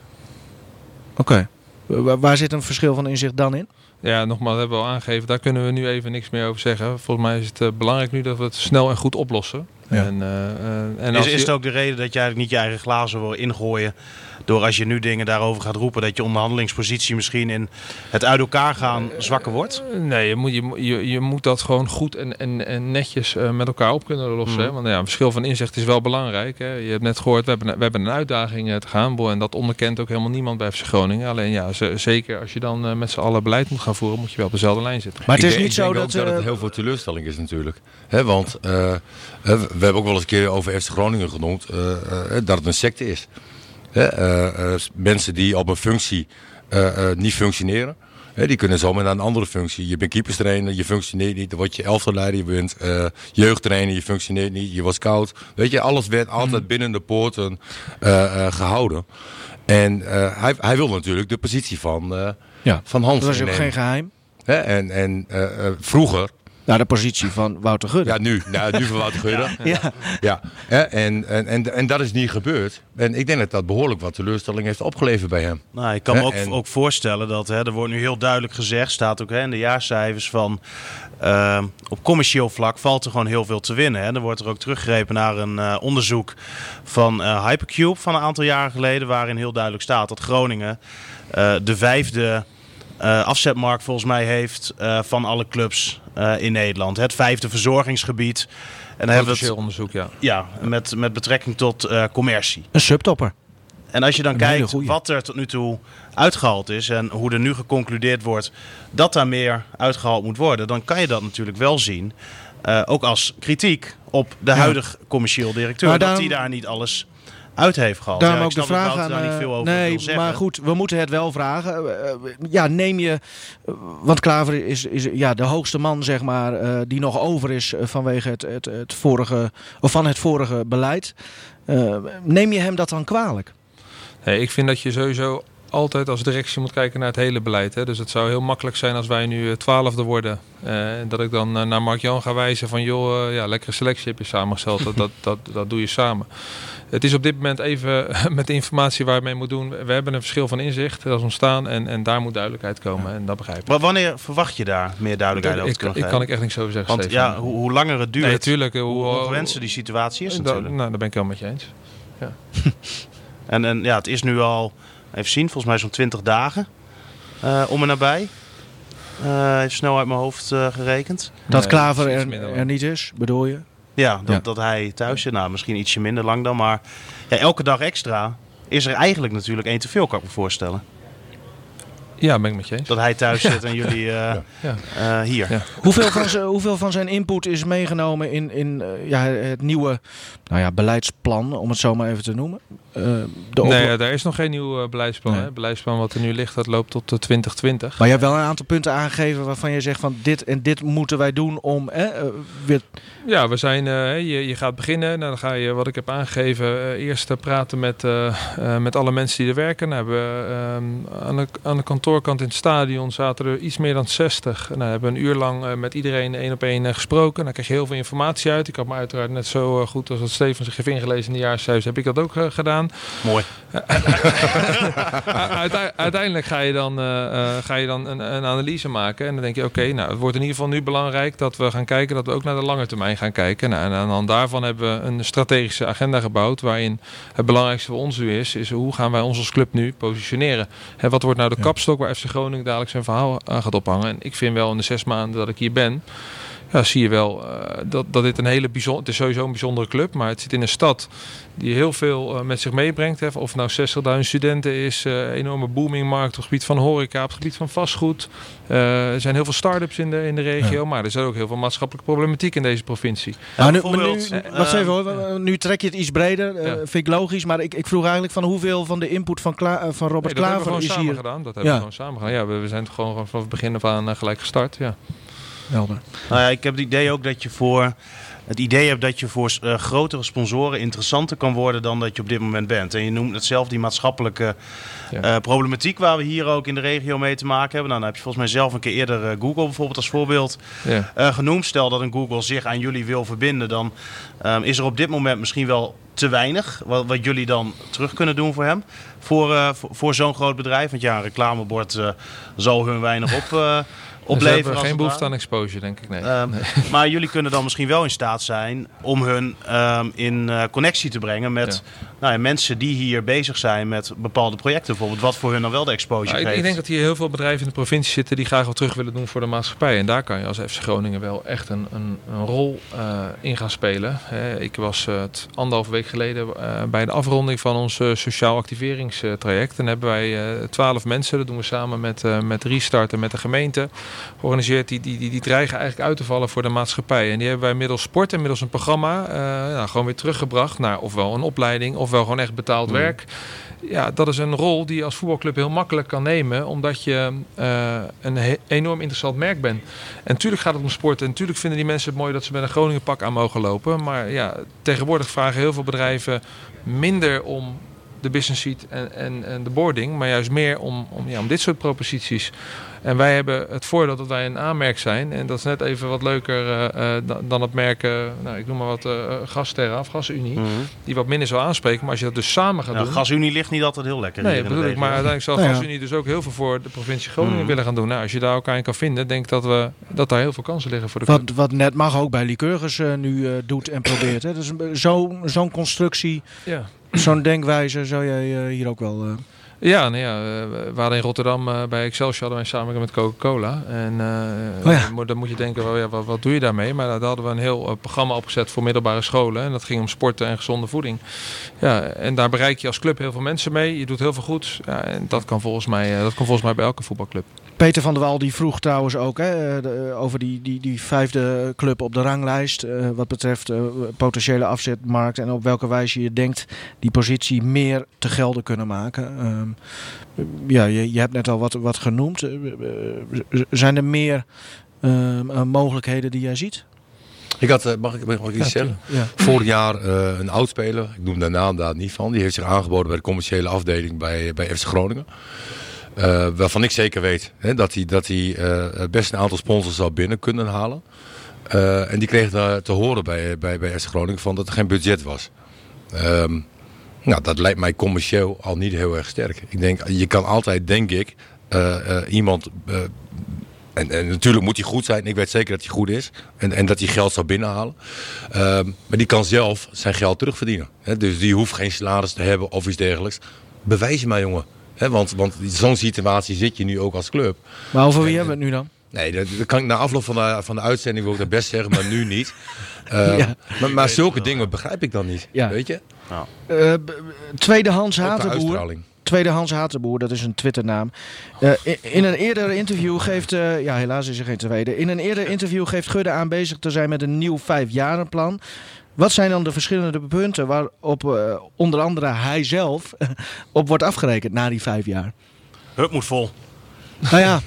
Oké. Okay. Waar, waar zit een verschil van inzicht dan in? Ja, nogmaals, dat hebben we al aangegeven. Daar kunnen we nu even niks meer over zeggen. Volgens mij is het uh, belangrijk nu dat we het snel en goed oplossen. Ja. En, uh, uh, en is, je... is het ook de reden dat je eigenlijk niet je eigen glazen wil ingooien? Door als je nu dingen daarover gaat roepen, dat je onderhandelingspositie misschien in het uit elkaar gaan zwakker wordt? Nee, je moet, je, je moet dat gewoon goed en, en, en netjes met elkaar op kunnen lossen. Mm. Want ja, een verschil van inzicht is wel belangrijk. Hè. Je hebt net gehoord, we hebben, we hebben een uitdaging te gaan. En dat onderkent ook helemaal niemand bij F C Groningen. Alleen ja, zeker als je dan met z'n allen beleid moet gaan voeren, moet je wel op dezelfde lijn zitten. Maar het is ik denk, niet zo dat, dat het heel veel teleurstelling is natuurlijk. Hè, want uh, we hebben ook wel eens een keer over F C Groningen genoemd uh, uh, dat het een secte is. He, uh, uh, mensen die op een functie uh, uh, niet functioneren, he, die kunnen zomaar naar een andere functie. Je bent keeperstrainer, je functioneert niet, dan word je elftalleider, je bent uh, jeugdtrainer, je functioneert niet, je was koud. Weet je, alles werd altijd binnen de poorten uh, uh, gehouden. En uh, hij, hij wilde natuurlijk de positie van, uh, ja, van Hans. Dat was ook geen geheim. He, en en uh, uh, vroeger Naar de positie van Wouter Gudde. Ja, nu. Nou, nu van Wouter Gudde. Ja. ja. ja. ja. En, en, en, en dat is niet gebeurd. En ik denk dat dat behoorlijk wat teleurstelling heeft opgeleverd bij hem. Nou, ik kan he? me ook, en... ook voorstellen dat, hè, er wordt nu heel duidelijk gezegd, staat ook hè, in de jaarcijfers van, uh, op commercieel vlak valt er gewoon heel veel te winnen. Hè. Er wordt er ook teruggegrepen naar een uh, onderzoek van uh, Hypercube van een aantal jaren geleden, waarin heel duidelijk staat dat Groningen uh, de vijfde Uh, afzetmarkt volgens mij heeft uh, van alle clubs uh, in Nederland. Het vijfde verzorgingsgebied. En hebben we het onderzoek, ja. Ja, met, met betrekking tot uh, commercie. Een subtopper. En als je dan kijkt wat er tot nu toe uitgehaald is en hoe er nu geconcludeerd wordt dat daar meer uitgehaald moet worden, dan kan je dat natuurlijk wel zien. Uh, ook als kritiek op de huidige ja. commercieel directeur. Maar dat daarom... die daar niet alles... uit heeft gehaald. Daarom ja, ook de vraag aan... Daar niet veel over nee, maar goed, we moeten het wel vragen. Ja, neem je... Want Klaver is, is ja, de hoogste man, zeg maar, uh, die nog over is vanwege het, het, het vorige... of van het vorige beleid. Uh, neem je hem dat dan kwalijk? Nee, ik vind dat je sowieso altijd als directie moet kijken naar het hele beleid. Hè. Dus het zou heel makkelijk zijn als wij nu twaalfde worden. En uh, dat ik dan uh, naar Mark-Jan ga wijzen van... joh, uh, ja, lekkere selectie heb je samengesteld. dat, dat, dat, dat doe je samen. Het is op dit moment even met de informatie waar je mee moet doen. We hebben een verschil van inzicht, dat is ontstaan. En, en daar moet duidelijkheid komen. En dat begrijp ik. Maar wanneer verwacht je daar meer duidelijkheid over te kunnen geven? Ik kan ik echt niks over zeggen. Want ja, hoe, hoe langer het duurt, nee, tuurlijk, hoe, hoe, hoe gewenster die situatie is natuurlijk. Da, nou, daar ben ik helemaal met je eens. Ja. en, en ja, het is nu al, even zien, volgens mij zo'n twintig dagen uh, om en nabij. Uh, even snel uit mijn hoofd uh, gerekend. Dat nee, Klaver er, er niet is, bedoel je? Ja, dat, ja. dat hij thuis zit. Nou, misschien ietsje minder lang dan. Maar ja, elke dag extra is er eigenlijk natuurlijk één te veel, kan ik me voorstellen. Ja, ben ik met je eens. Dat hij thuis zit ja. en jullie uh, ja. Ja. Uh, hier. Ja. Hoeveel, van, hoeveel van zijn input is meegenomen in, in uh, ja, het nieuwe nou ja, beleidsplan, om het zo maar even te noemen? Uh, de nee, ja, daar is nog geen nieuw uh, beleidsplan. Nee. Hè? Het beleidsplan wat er nu ligt, dat loopt tot uh, twintig twintig. Maar je hebt wel een aantal punten aangegeven waarvan je zegt van dit en dit moeten wij doen om... Eh, uh, weer... Ja, we zijn, uh, je, je gaat beginnen. Nou, dan ga je, wat ik heb aangegeven, uh, eerst uh, praten met, uh, uh, met alle mensen die er werken. Nou, we, uh, aan, de, aan de kantoorkant in het stadion zaten er iets meer dan zestig. Nou, we hebben een uur lang uh, met iedereen één op één uh, gesproken. Daar kreeg je heel veel informatie uit. Ik had me uiteraard net zo uh, goed als dat Stefan zich heeft ingelezen in de jaarcijfers, heb ik dat ook uh, gedaan. Mooi. Uiteindelijk ga je dan, uh, ga je dan een, een analyse maken. En dan denk je, oké, okay, nou, het wordt in ieder geval nu belangrijk dat we gaan kijken, dat we ook naar de lange termijn gaan kijken. Nou, en aan de hand daarvan hebben we een strategische agenda gebouwd, waarin het belangrijkste voor ons nu is, is hoe gaan wij ons als club nu positioneren. Hè, wat wordt nou de kapstok waar F C Groningen dadelijk zijn verhaal aan gaat ophangen. En ik vind wel in de zes maanden dat ik hier ben, ja, zie je wel uh, dat, dat dit een hele bijzonder... Het is sowieso een bijzondere club, maar het zit in een stad die heel veel uh, met zich meebrengt. Hè. Of nou zestigduizend studenten is, uh, enorme boomingmarkt op het gebied van horeca, op het gebied van vastgoed. Uh, er zijn heel veel start-ups in de, in de regio, ja. maar er zijn ook heel veel maatschappelijke problematiek in deze provincie. Nou, nu, maar nu, uh, wacht even hoor, nu trek je het iets breder, uh, ja. vind ik logisch. Maar ik, ik vroeg eigenlijk van hoeveel van de input van, Kla- van Robert nee, Klaver is hier... Dat hebben we gewoon samen gedaan, dat hebben ja. we gewoon samen gedaan. Ja, we, we zijn gewoon, gewoon vanaf het begin af aan uh, gelijk gestart, ja. Helder. Nou ja, ik heb het idee ook dat je voor het idee hebt dat je voor uh, grotere sponsoren interessanter kan worden dan dat je op dit moment bent. En je noemt het zelf die maatschappelijke uh, ja. problematiek waar we hier ook in de regio mee te maken hebben. Nou, dan heb je volgens mij zelf een keer eerder uh, Google bijvoorbeeld als voorbeeld ja. uh, genoemd. Stel dat een Google zich aan jullie wil verbinden, dan um, is er op dit moment misschien wel te weinig wat, wat jullie dan terug kunnen doen voor hem. Voor, uh, voor, voor zo'n groot bedrijf. Want ja, een reclamebord uh, zal hun weinig op... Uh, Dus we hebben geen behoefte aan exposure, denk ik. Nee. Um, nee. Maar jullie kunnen dan misschien wel in staat zijn om hun um, in uh, connectie te brengen met ja. Nou ja, mensen die hier bezig zijn met bepaalde projecten. Bijvoorbeeld wat voor hun dan wel de exposure nou, geeft. Ik, ik denk dat hier heel veel bedrijven in de provincie zitten die graag wat terug willen doen voor de maatschappij. En daar kan je als F C Groningen wel echt een, een, een rol uh, in gaan spelen. He, ik was uh, anderhalve week geleden uh, bij de afronding van ons uh, sociaal activeringstraject. En hebben wij uh, twaalf mensen, dat doen we samen met, uh, met Restart en met de gemeente, georganiseerd die, die, die, die dreigen eigenlijk uit te vallen voor de maatschappij. En die hebben wij middels sport en middels een programma uh, nou, gewoon weer teruggebracht naar ofwel een opleiding ofwel gewoon echt betaald nee. werk. Ja, dat is een rol die je als voetbalclub heel makkelijk kan nemen, omdat je uh, een he- enorm interessant merk bent. En natuurlijk gaat het om sport en natuurlijk vinden die mensen het mooi dat ze met een Groningen pak aan mogen lopen. Maar ja, tegenwoordig vragen heel veel bedrijven minder om de business seat en, en, en de boarding, maar juist meer om, om, ja, om dit soort proposities. En wij hebben het voordeel dat wij een A-merk zijn. En dat is net even wat leuker uh, dan, dan het merk, uh, nou, ik noem maar wat, uh, Gasterra of Gasunie. Mm-hmm. Die wat minder zou aanspreken. Maar als je dat dus samen gaat nou, doen... Gasunie ligt niet altijd heel lekker. Nee, bedoel ik. Maar uiteindelijk zal nou, Gasunie ja. dus ook heel veel voor de provincie Groningen mm-hmm. willen gaan doen. Nou, als je daar elkaar in kan vinden, denk ik dat, we, dat daar heel veel kansen liggen voor de wat, wat net mag ook bij Lycurgus uh, nu uh, doet en probeert. Hè? Dus zo, zo'n constructie, ja. zo'n denkwijze zou jij uh, hier ook wel... Uh, Ja, nou ja, we waren in Rotterdam bij Excelsior hadden wij samen met Coca-Cola. En uh, oh ja. dan moet je denken, well, ja, wat, wat doe je daarmee? Maar daar hadden we een heel uh, programma opgezet voor middelbare scholen. En dat ging om sporten en gezonde voeding. Ja, en daar bereik je als club heel veel mensen mee. Je doet heel veel goed. Ja, en dat kan volgens mij, uh, dat kan volgens mij bij elke voetbalclub. Peter van der Waal die vroeg trouwens ook hè, de, over die, die, die vijfde club op de ranglijst. Uh, wat betreft uh, potentiële afzetmarkt. En op welke wijze je denkt die positie meer te gelden kunnen maken. Uh, ja, je, je hebt net al wat, wat genoemd. Uh, uh, zijn er meer uh, uh, mogelijkheden die jij ziet? Ik had, uh, mag ik, mag ik iets ja, zeggen? Ja. Vorig jaar uh, een oudspeler, ik noem de naam daar niet van. Die heeft zich aangeboden bij de commerciële afdeling bij, bij F C Groningen. Uh, waarvan ik zeker weet hè, dat hij dat hij uh, best een aantal sponsors zou binnen kunnen halen. Uh, en die kreeg daar te horen bij, bij, bij S C Groningen van dat er geen budget was. Um, nou, dat lijkt mij commercieel al niet heel erg sterk. Ik denk, je kan altijd, denk ik, uh, uh, iemand... Uh, En, en natuurlijk moet hij goed zijn. Ik weet zeker dat hij goed is. En, en dat hij geld zou binnenhalen. Uh, maar die kan zelf zijn geld terugverdienen. Hè, dus die hoeft geen salaris te hebben of iets dergelijks. Bewijs je maar, jongen. He, want, want in zo'n situatie zit je nu ook als club. Maar over wie en, hebben we het nu dan? Nee, dat, dat kan ik na afloop van de, van de uitzending wil ik dat best zeggen, maar nu niet. Uh, ja. Maar, maar zulke dingen begrijp ik dan niet. Ja. Weet je? Nou. Uh, tweedehands hatenboer. Tweedehands Hatenboer, dat is een Twitternaam. Uh, in, in een eerder interview geeft... Uh, ja, helaas is er geen tweede. In een eerder interview geeft Gudde aan bezig te zijn met een nieuw vijfjarenplan. Wat zijn dan de verschillende punten waarop uh, onder andere hij zelf uh, op wordt afgerekend na die vijf jaar? Hup moet vol. Nou ja.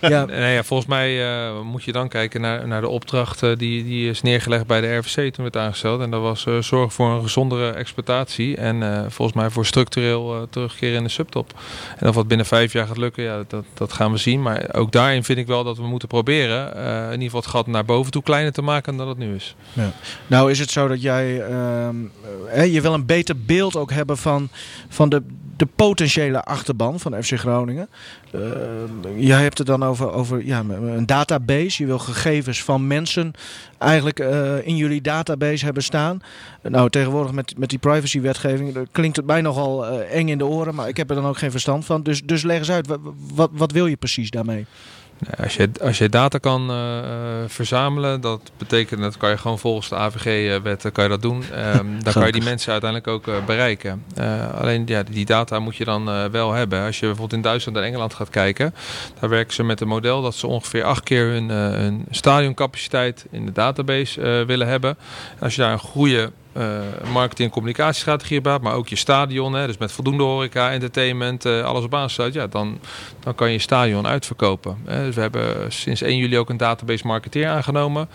ja. Nee, ja, volgens mij uh, moet je dan kijken naar, naar de opdracht uh, die, die is neergelegd bij de R V C toen werd aangesteld. En dat was uh, zorg voor een gezondere exploitatie en uh, volgens mij voor structureel uh, terugkeren in de subtop. En of dat binnen vijf jaar gaat lukken, ja, dat, dat gaan we zien. Maar ook daarin vind ik wel dat we moeten proberen uh, in ieder geval het gat naar boven toe kleiner te maken dan dat het nu is. Ja. Nou is het zo dat jij, uh, eh, je wil een beter beeld ook hebben van, van de... de potentiële achterban van F C Groningen. Uh, jij hebt het dan over, over ja, een database. Je wil gegevens van mensen eigenlijk uh, in jullie database hebben staan. Uh, nou, tegenwoordig met, met die privacywetgeving uh, klinkt het mij nogal uh, eng in de oren, maar ik heb er dan ook geen verstand van. Dus, dus leg eens uit, wat, wat, wat wil je precies daarmee? Als je, als je data kan uh, verzamelen, dat betekent dat kan je gewoon volgens de A V G-wet kan je dat doen. Um, dan kan je die mensen uiteindelijk ook uh, bereiken. Uh, alleen ja, die data moet je dan uh, wel hebben. Als je bijvoorbeeld in Duitsland en Engeland gaat kijken, daar werken ze met een model dat ze ongeveer acht keer hun, uh, hun stadioncapaciteit in de database uh, willen hebben. En als je daar een goede Uh, marketing- en communicatiestrategie hebt, maar ook je stadion, hè, dus met voldoende horeca, entertainment, uh, alles op aansluit, ja, dan, dan kan je je stadion uitverkopen. Hè. Dus we hebben sinds één juli ook een database marketeer aangenomen.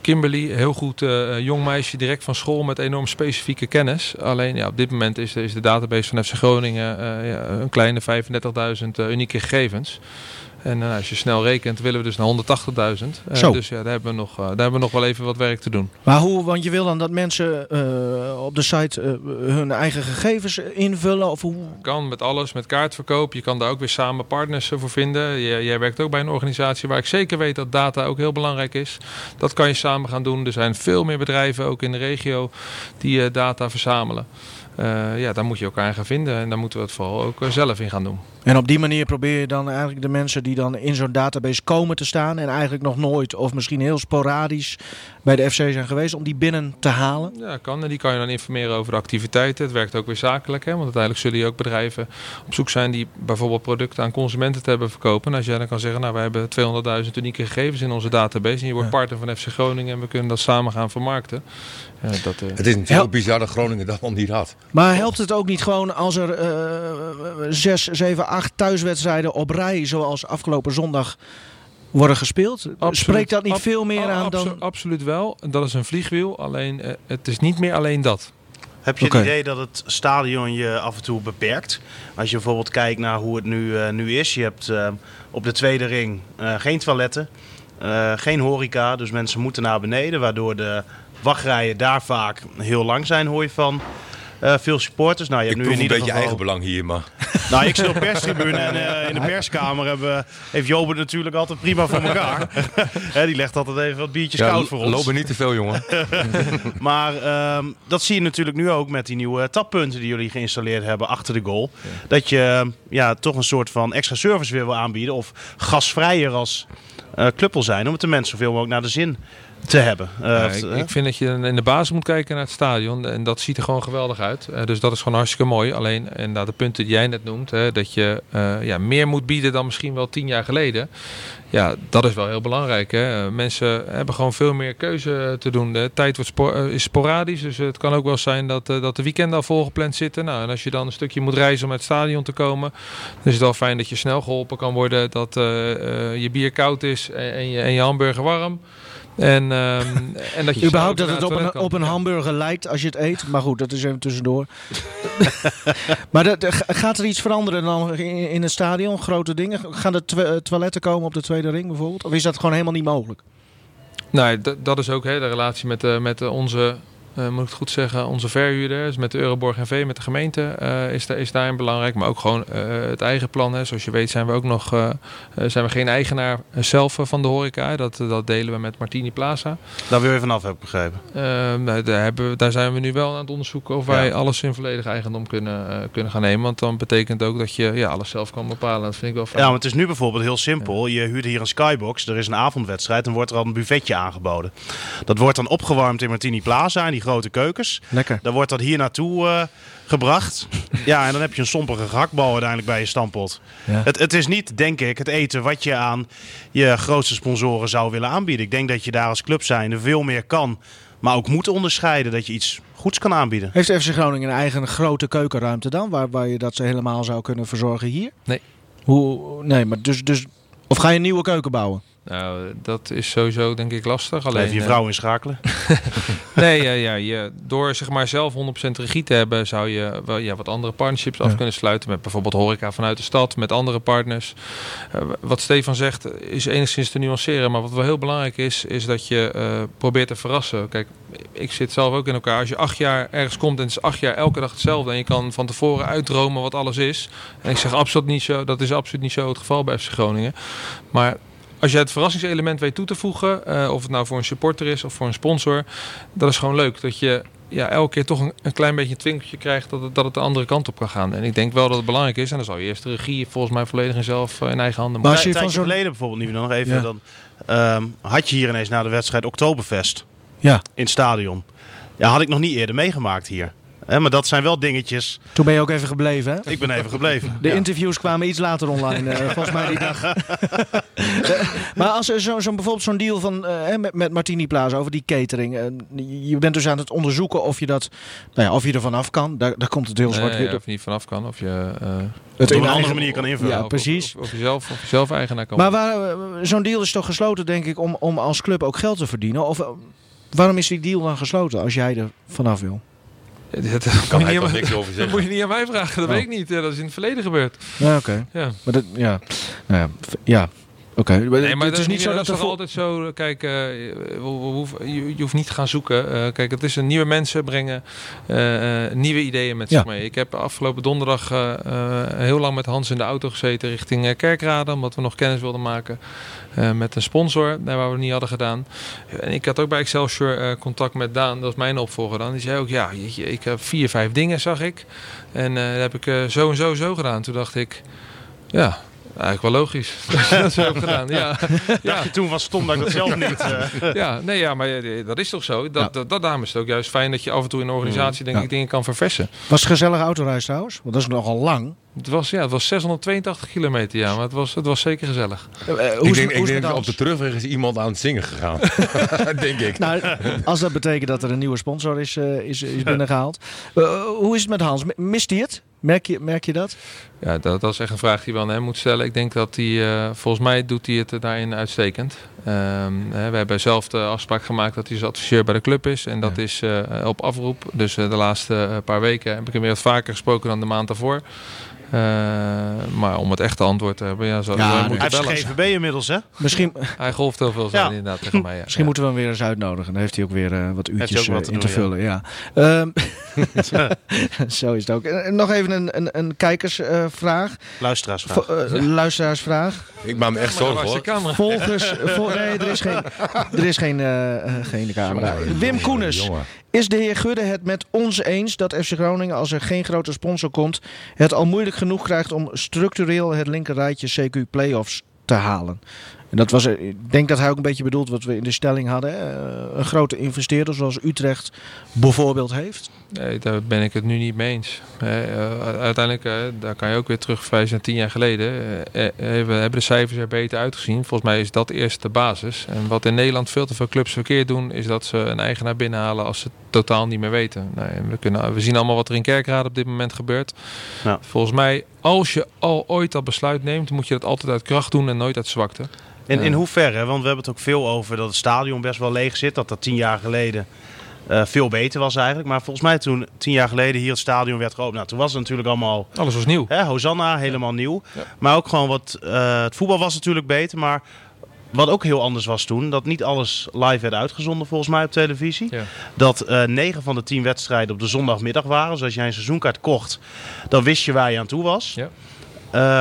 Kimberly, heel goed uh, jong meisje, direct van school met enorm specifieke kennis. Alleen ja, op dit moment is, is de database van F C Groningen uh, ja, een kleine vijfendertigduizend uh, unieke gegevens. En uh, als je snel rekent, willen we dus naar honderdtachtigduizend. Uh, dus ja, daar hebben, we nog, uh, daar hebben we nog wel even wat werk te doen. Maar hoe, want je wil dan dat mensen uh, op de site uh, hun eigen gegevens invullen? Of hoe? Kan met alles, met kaartverkoop. Je kan daar ook weer samen partners uh, voor vinden. Jij, jij werkt ook bij een organisatie waar ik zeker weet dat data ook heel belangrijk is. Dat kan je samen gaan doen. Er zijn veel meer bedrijven, ook in de regio, die uh, data verzamelen. Uh, ja, daar moet je elkaar gaan vinden en daar moeten we het vooral ook uh, zelf in gaan doen. En op die manier probeer je dan eigenlijk de mensen die dan in zo'n database komen te staan en eigenlijk nog nooit of misschien heel sporadisch bij de F C zijn geweest, om die binnen te halen? Ja, kan. En die kan je dan informeren over de activiteiten. Het werkt ook weer zakelijk, hè? Want uiteindelijk zullen je ook bedrijven op zoek zijn die bijvoorbeeld producten aan consumenten te hebben verkopen. En als jij dan kan zeggen, nou, wij hebben tweehonderdduizend unieke gegevens in onze database en je wordt ja. partner van F C Groningen en we kunnen dat samen gaan vermarkten. Ja, dat, uh... Het is natuurlijk bizar dat Groningen dat al niet had. Maar helpt het ook niet gewoon als er uh, zes, zeven, acht thuiswedstrijden op rij, zoals afgelopen zondag, worden gespeeld? Absoluut. Spreekt dat niet Ab- veel meer aan dan... Absoluut wel. Dat is een vliegwiel. Alleen uh, het is niet meer alleen dat. Heb je okay. het idee dat het stadion je af en toe beperkt? Als je bijvoorbeeld kijkt naar hoe het nu, uh, nu is. Je hebt uh, op de tweede ring uh, geen toiletten, uh, geen horeca. Dus mensen moeten naar beneden, waardoor de wachtrijen daar vaak heel lang zijn, hoor je van. Uh, veel supporters. Nou, je hebt ik nu proef in ieder een beetje geval... eigen belang hier, maar... Nou, ik zit op perstribune en uh, in de perskamer hebben, heeft Jobert natuurlijk altijd prima voor elkaar. He, die legt altijd even wat biertjes ja, koud voor l- ons. Lopen niet te veel, jongen. Maar um, dat zie je natuurlijk nu ook met die nieuwe tappunten die jullie geïnstalleerd hebben achter de goal. Ja. Dat je ja, toch een soort van extra service weer wil aanbieden of gasvrijer als uh, club wil zijn. Om het de mensen zoveel mogelijk naar de zin te hebben. Uh, ja, ik, ik vind dat je in de basis moet kijken naar het stadion. En dat ziet er gewoon geweldig uit. Uh, dus dat is gewoon hartstikke mooi. Alleen inderdaad de punten die jij net noemt. Hè, dat je uh, ja, meer moet bieden dan misschien wel tien jaar geleden. Ja, dat is wel heel belangrijk. Hè. Mensen hebben gewoon veel meer keuze te doen. De tijd wordt spo- is sporadisch. Dus het kan ook wel zijn dat, uh, dat de weekenden al volgepland zitten. Nou, en als je dan een stukje moet reizen om uit het stadion te komen. Dan is het wel fijn dat je snel geholpen kan worden. Dat uh, uh, je bier koud is en, en, je, en je hamburger warm. En, uh, en dat je überhaupt dat het op een, op een hamburger lijkt als je het eet. Maar goed, dat is even tussendoor. Maar dat, gaat er iets veranderen dan in, in het stadion? Grote dingen? Gaan er twa- toiletten komen op de tweede ring bijvoorbeeld? Of is dat gewoon helemaal niet mogelijk? Nee, d- dat is ook hè, de relatie met, uh, met onze... Uh, moet ik het goed zeggen, onze verhuurder, dus met de Euroborg en V, met de gemeente, uh, is, da- is daarin belangrijk. Maar ook gewoon uh, het eigen plan. Hè. Zoals je weet zijn we ook nog uh, uh, zijn we geen eigenaar zelf van de horeca. Dat, uh, dat delen we met Martini Plaza. Daar wil je vanaf, heb ik begrepen. Uh, daar, hebben we, daar zijn we nu wel aan het onderzoeken of wij ja. alles in volledig eigendom kunnen, uh, kunnen gaan nemen. Want dan betekent ook dat je ja, alles zelf kan bepalen. Dat vind ik wel fijn. Ja, maar het is nu bijvoorbeeld heel simpel. Ja. Je huurt hier een skybox, er is een avondwedstrijd en wordt er al een buffetje aangeboden. Dat wordt dan opgewarmd in Martini Plaza en die grote keukens. Lekker. Dan wordt dat hier naartoe uh, gebracht. Ja, en dan heb je een sompige gehaktbal uiteindelijk bij je stampot. Ja. Het, het is niet, denk ik, het eten wat je aan je grootste sponsoren zou willen aanbieden. Ik denk dat je daar als club zijnde veel meer kan, maar ook moet onderscheiden dat je iets goeds kan aanbieden. Heeft F C Groningen een eigen grote keukenruimte dan, waar, waar je dat ze helemaal zou kunnen verzorgen hier? Nee. Hoe? Nee, maar dus, dus... Of ga je een nieuwe keuken bouwen? Nou, dat is sowieso denk ik lastig. Alleen, even je vrouw inschakelen. nee, ja, ja, ja, door zeg maar zelf honderd procent regie te hebben, zou je wel ja, wat andere partnerships ja. af kunnen sluiten. Met bijvoorbeeld horeca vanuit de stad, met andere partners. Uh, wat Stefan zegt is enigszins te nuanceren. Maar wat wel heel belangrijk is, is dat je uh, probeert te verrassen. Kijk, ik zit zelf ook in elkaar. Als je acht jaar ergens komt en het is acht jaar elke dag hetzelfde. En je kan van tevoren uitdromen wat alles is. En ik zeg absoluut niet zo, dat is absoluut niet zo het geval bij F C Groningen. Maar als je het verrassingselement weet toe te voegen, uh, of het nou voor een supporter is of voor een sponsor, dat is gewoon leuk. Dat je ja, elke keer toch een, een klein beetje een twinkeltje krijgt dat het, dat het de andere kant op kan gaan. En ik denk wel dat het belangrijk is. En dan zal je eerst de regie volgens mij volledig in zelf uh, in eigen handen moeten. Maar als je, ja, je van zo'n verleden bijvoorbeeld, nu nog even, ja. dan um, had je hier ineens na de wedstrijd Oktoberfest ja. in het stadion. Ja, had ik nog niet eerder meegemaakt hier. He, maar dat zijn wel dingetjes. Toen ben je ook even gebleven, hè? Ik ben even gebleven. De ja. interviews kwamen iets later online, uh, volgens mij die dag. Maar als er zo, zo, bijvoorbeeld zo'n deal van, uh, met, met Martini Plaza over die catering. Uh, je bent dus aan het onderzoeken of je, dat, nou ja, of je er vanaf kan. Daar, daar komt het heel zwart nee, weer. Ja, of je niet vanaf kan. Of je uh, het op een andere manier kan invullen. Ja, precies. Of, of, of, je zelf, of je zelf eigenaar kan. Maar waar, uh, zo'n deal is toch gesloten, denk ik, om, om als club ook geld te verdienen? Of uh, waarom is die deal dan gesloten als jij er vanaf wil? Dat kan hij toch niks over zeggen. Dat moet je niet aan mij vragen, dat oh. weet ik niet. Ja, dat is in het verleden gebeurd. Ja, oké. Okay. Ja. Maar dat, ja, nou ja, ja. Oké. Okay. Nee, maar het is niet zo dat het vo- altijd zo. Kijk, uh, we, we, we, je, je hoeft niet te gaan zoeken. Uh, kijk, het is een nieuwe mensen brengen uh, uh, nieuwe ideeën met zich ja. mee. Ik heb afgelopen donderdag uh, uh, heel lang met Hans in de auto gezeten richting uh, Kerkrade, omdat we nog kennis wilden maken uh, met een sponsor, daar waar we het niet hadden gedaan. En ik had ook bij Excelsior uh, contact met Daan, dat is mijn opvolger dan. Die zei ook, ja, jeetje, ik heb vier, vijf dingen zag ik, en uh, dat heb ik uh, zo en zo en zo gedaan. Toen dacht ik, ja. Eigenlijk wel logisch. Dat is ook gedaan. Ja. Ja. Dacht je toen was stom dat ik dat zelf niet. Uh. Ja, nee, ja, maar dat is toch zo. Dat, ja. dat, dat daarom is het ook juist fijn dat je af en toe in een organisatie denk ja. ik dingen kan verversen. Was het gezellige autoreis trouwens? Want dat is nogal lang. Het was, ja, het was zeshonderdtweeëntachtig kilometer, ja, maar het was, het was zeker gezellig. Uh, hoe ik denk, ik hoe denk dat op de terugweg is iemand aan het zingen gegaan. Denk ik. Nou, als dat betekent dat er een nieuwe sponsor is, uh, is, is binnengehaald. Uh, hoe is het met Hans? Mist hij het? Merk je, merk je dat? Ja, dat, dat is echt een vraag die we aan hem moeten stellen. Ik denk dat hij, uh, volgens mij doet hij het daarin uitstekend. Um, hè, we hebben zelf de afspraak gemaakt dat hij als adviseur bij de club is. En dat ja. is uh, op afroep. Dus uh, de laatste paar weken heb ik hem weer wat vaker gesproken dan de maand daarvoor. Uh, maar om het echte antwoord te hebben, ja, zou ja, moeten bellen. Uit de G V B inmiddels, hè? Misschien... Hij golft heel veel, zijn ja. inderdaad tegen mij. Ja. Misschien ja. moeten we hem weer eens uitnodigen. Dan heeft hij ook weer uh, wat uurtjes wat te in te doen, vullen. Ja. Ja. Um, zo is het ook. En nog even een, een, een kijkersvraag. Uh, Luisteraarsvraag. V- uh, ja. Luisteraarsvraag. Ik maak me echt zorgen, hoor. Volgers, vol- nee, er is geen, er is geen, uh, geen camera. Sorry. Wim Koenens. Is de heer Gudde het met ons eens dat F C Groningen, als er geen grote sponsor komt, het al moeilijk genoeg krijgt om structureel het linkerrijtje C Q playoffs te halen? En dat was, ik denk dat hij ook een beetje bedoelt wat we in de stelling hadden. Hè? Een grote investeerder zoals Utrecht bijvoorbeeld heeft. Nee, daar ben ik het nu niet mee eens. Uiteindelijk, daar kan je ook weer terugverwijzen naar tien jaar geleden. We hebben de cijfers er beter uitgezien. Volgens mij is dat eerst de basis. En wat in Nederland veel te veel clubs verkeerd doen, is dat ze een eigenaar binnenhalen als ze het totaal niet meer weten. Nee, we, kunnen, we zien allemaal wat er in Kerkrade op dit moment gebeurt. Nou. Volgens mij, als je al ooit dat besluit neemt, moet je dat altijd uit kracht doen en nooit uit zwakte. En in hoeverre? Want we hebben het ook veel over dat het stadion best wel leeg zit. Dat dat tien jaar geleden uh, veel beter was eigenlijk. Maar volgens mij toen tien jaar geleden hier het stadion werd geopend. Nou, toen was het natuurlijk allemaal... Alles was nieuw. Hè, Hosanna, helemaal ja. nieuw. Ja. Maar ook gewoon wat... Uh, het voetbal was natuurlijk beter, maar... Wat ook heel anders was toen, dat niet alles live werd uitgezonden volgens mij op televisie. Ja. Dat uh, negen van de tien wedstrijden op de zondagmiddag waren. Dus als jij een seizoenkaart kocht, dan wist je waar je aan toe was. Ja.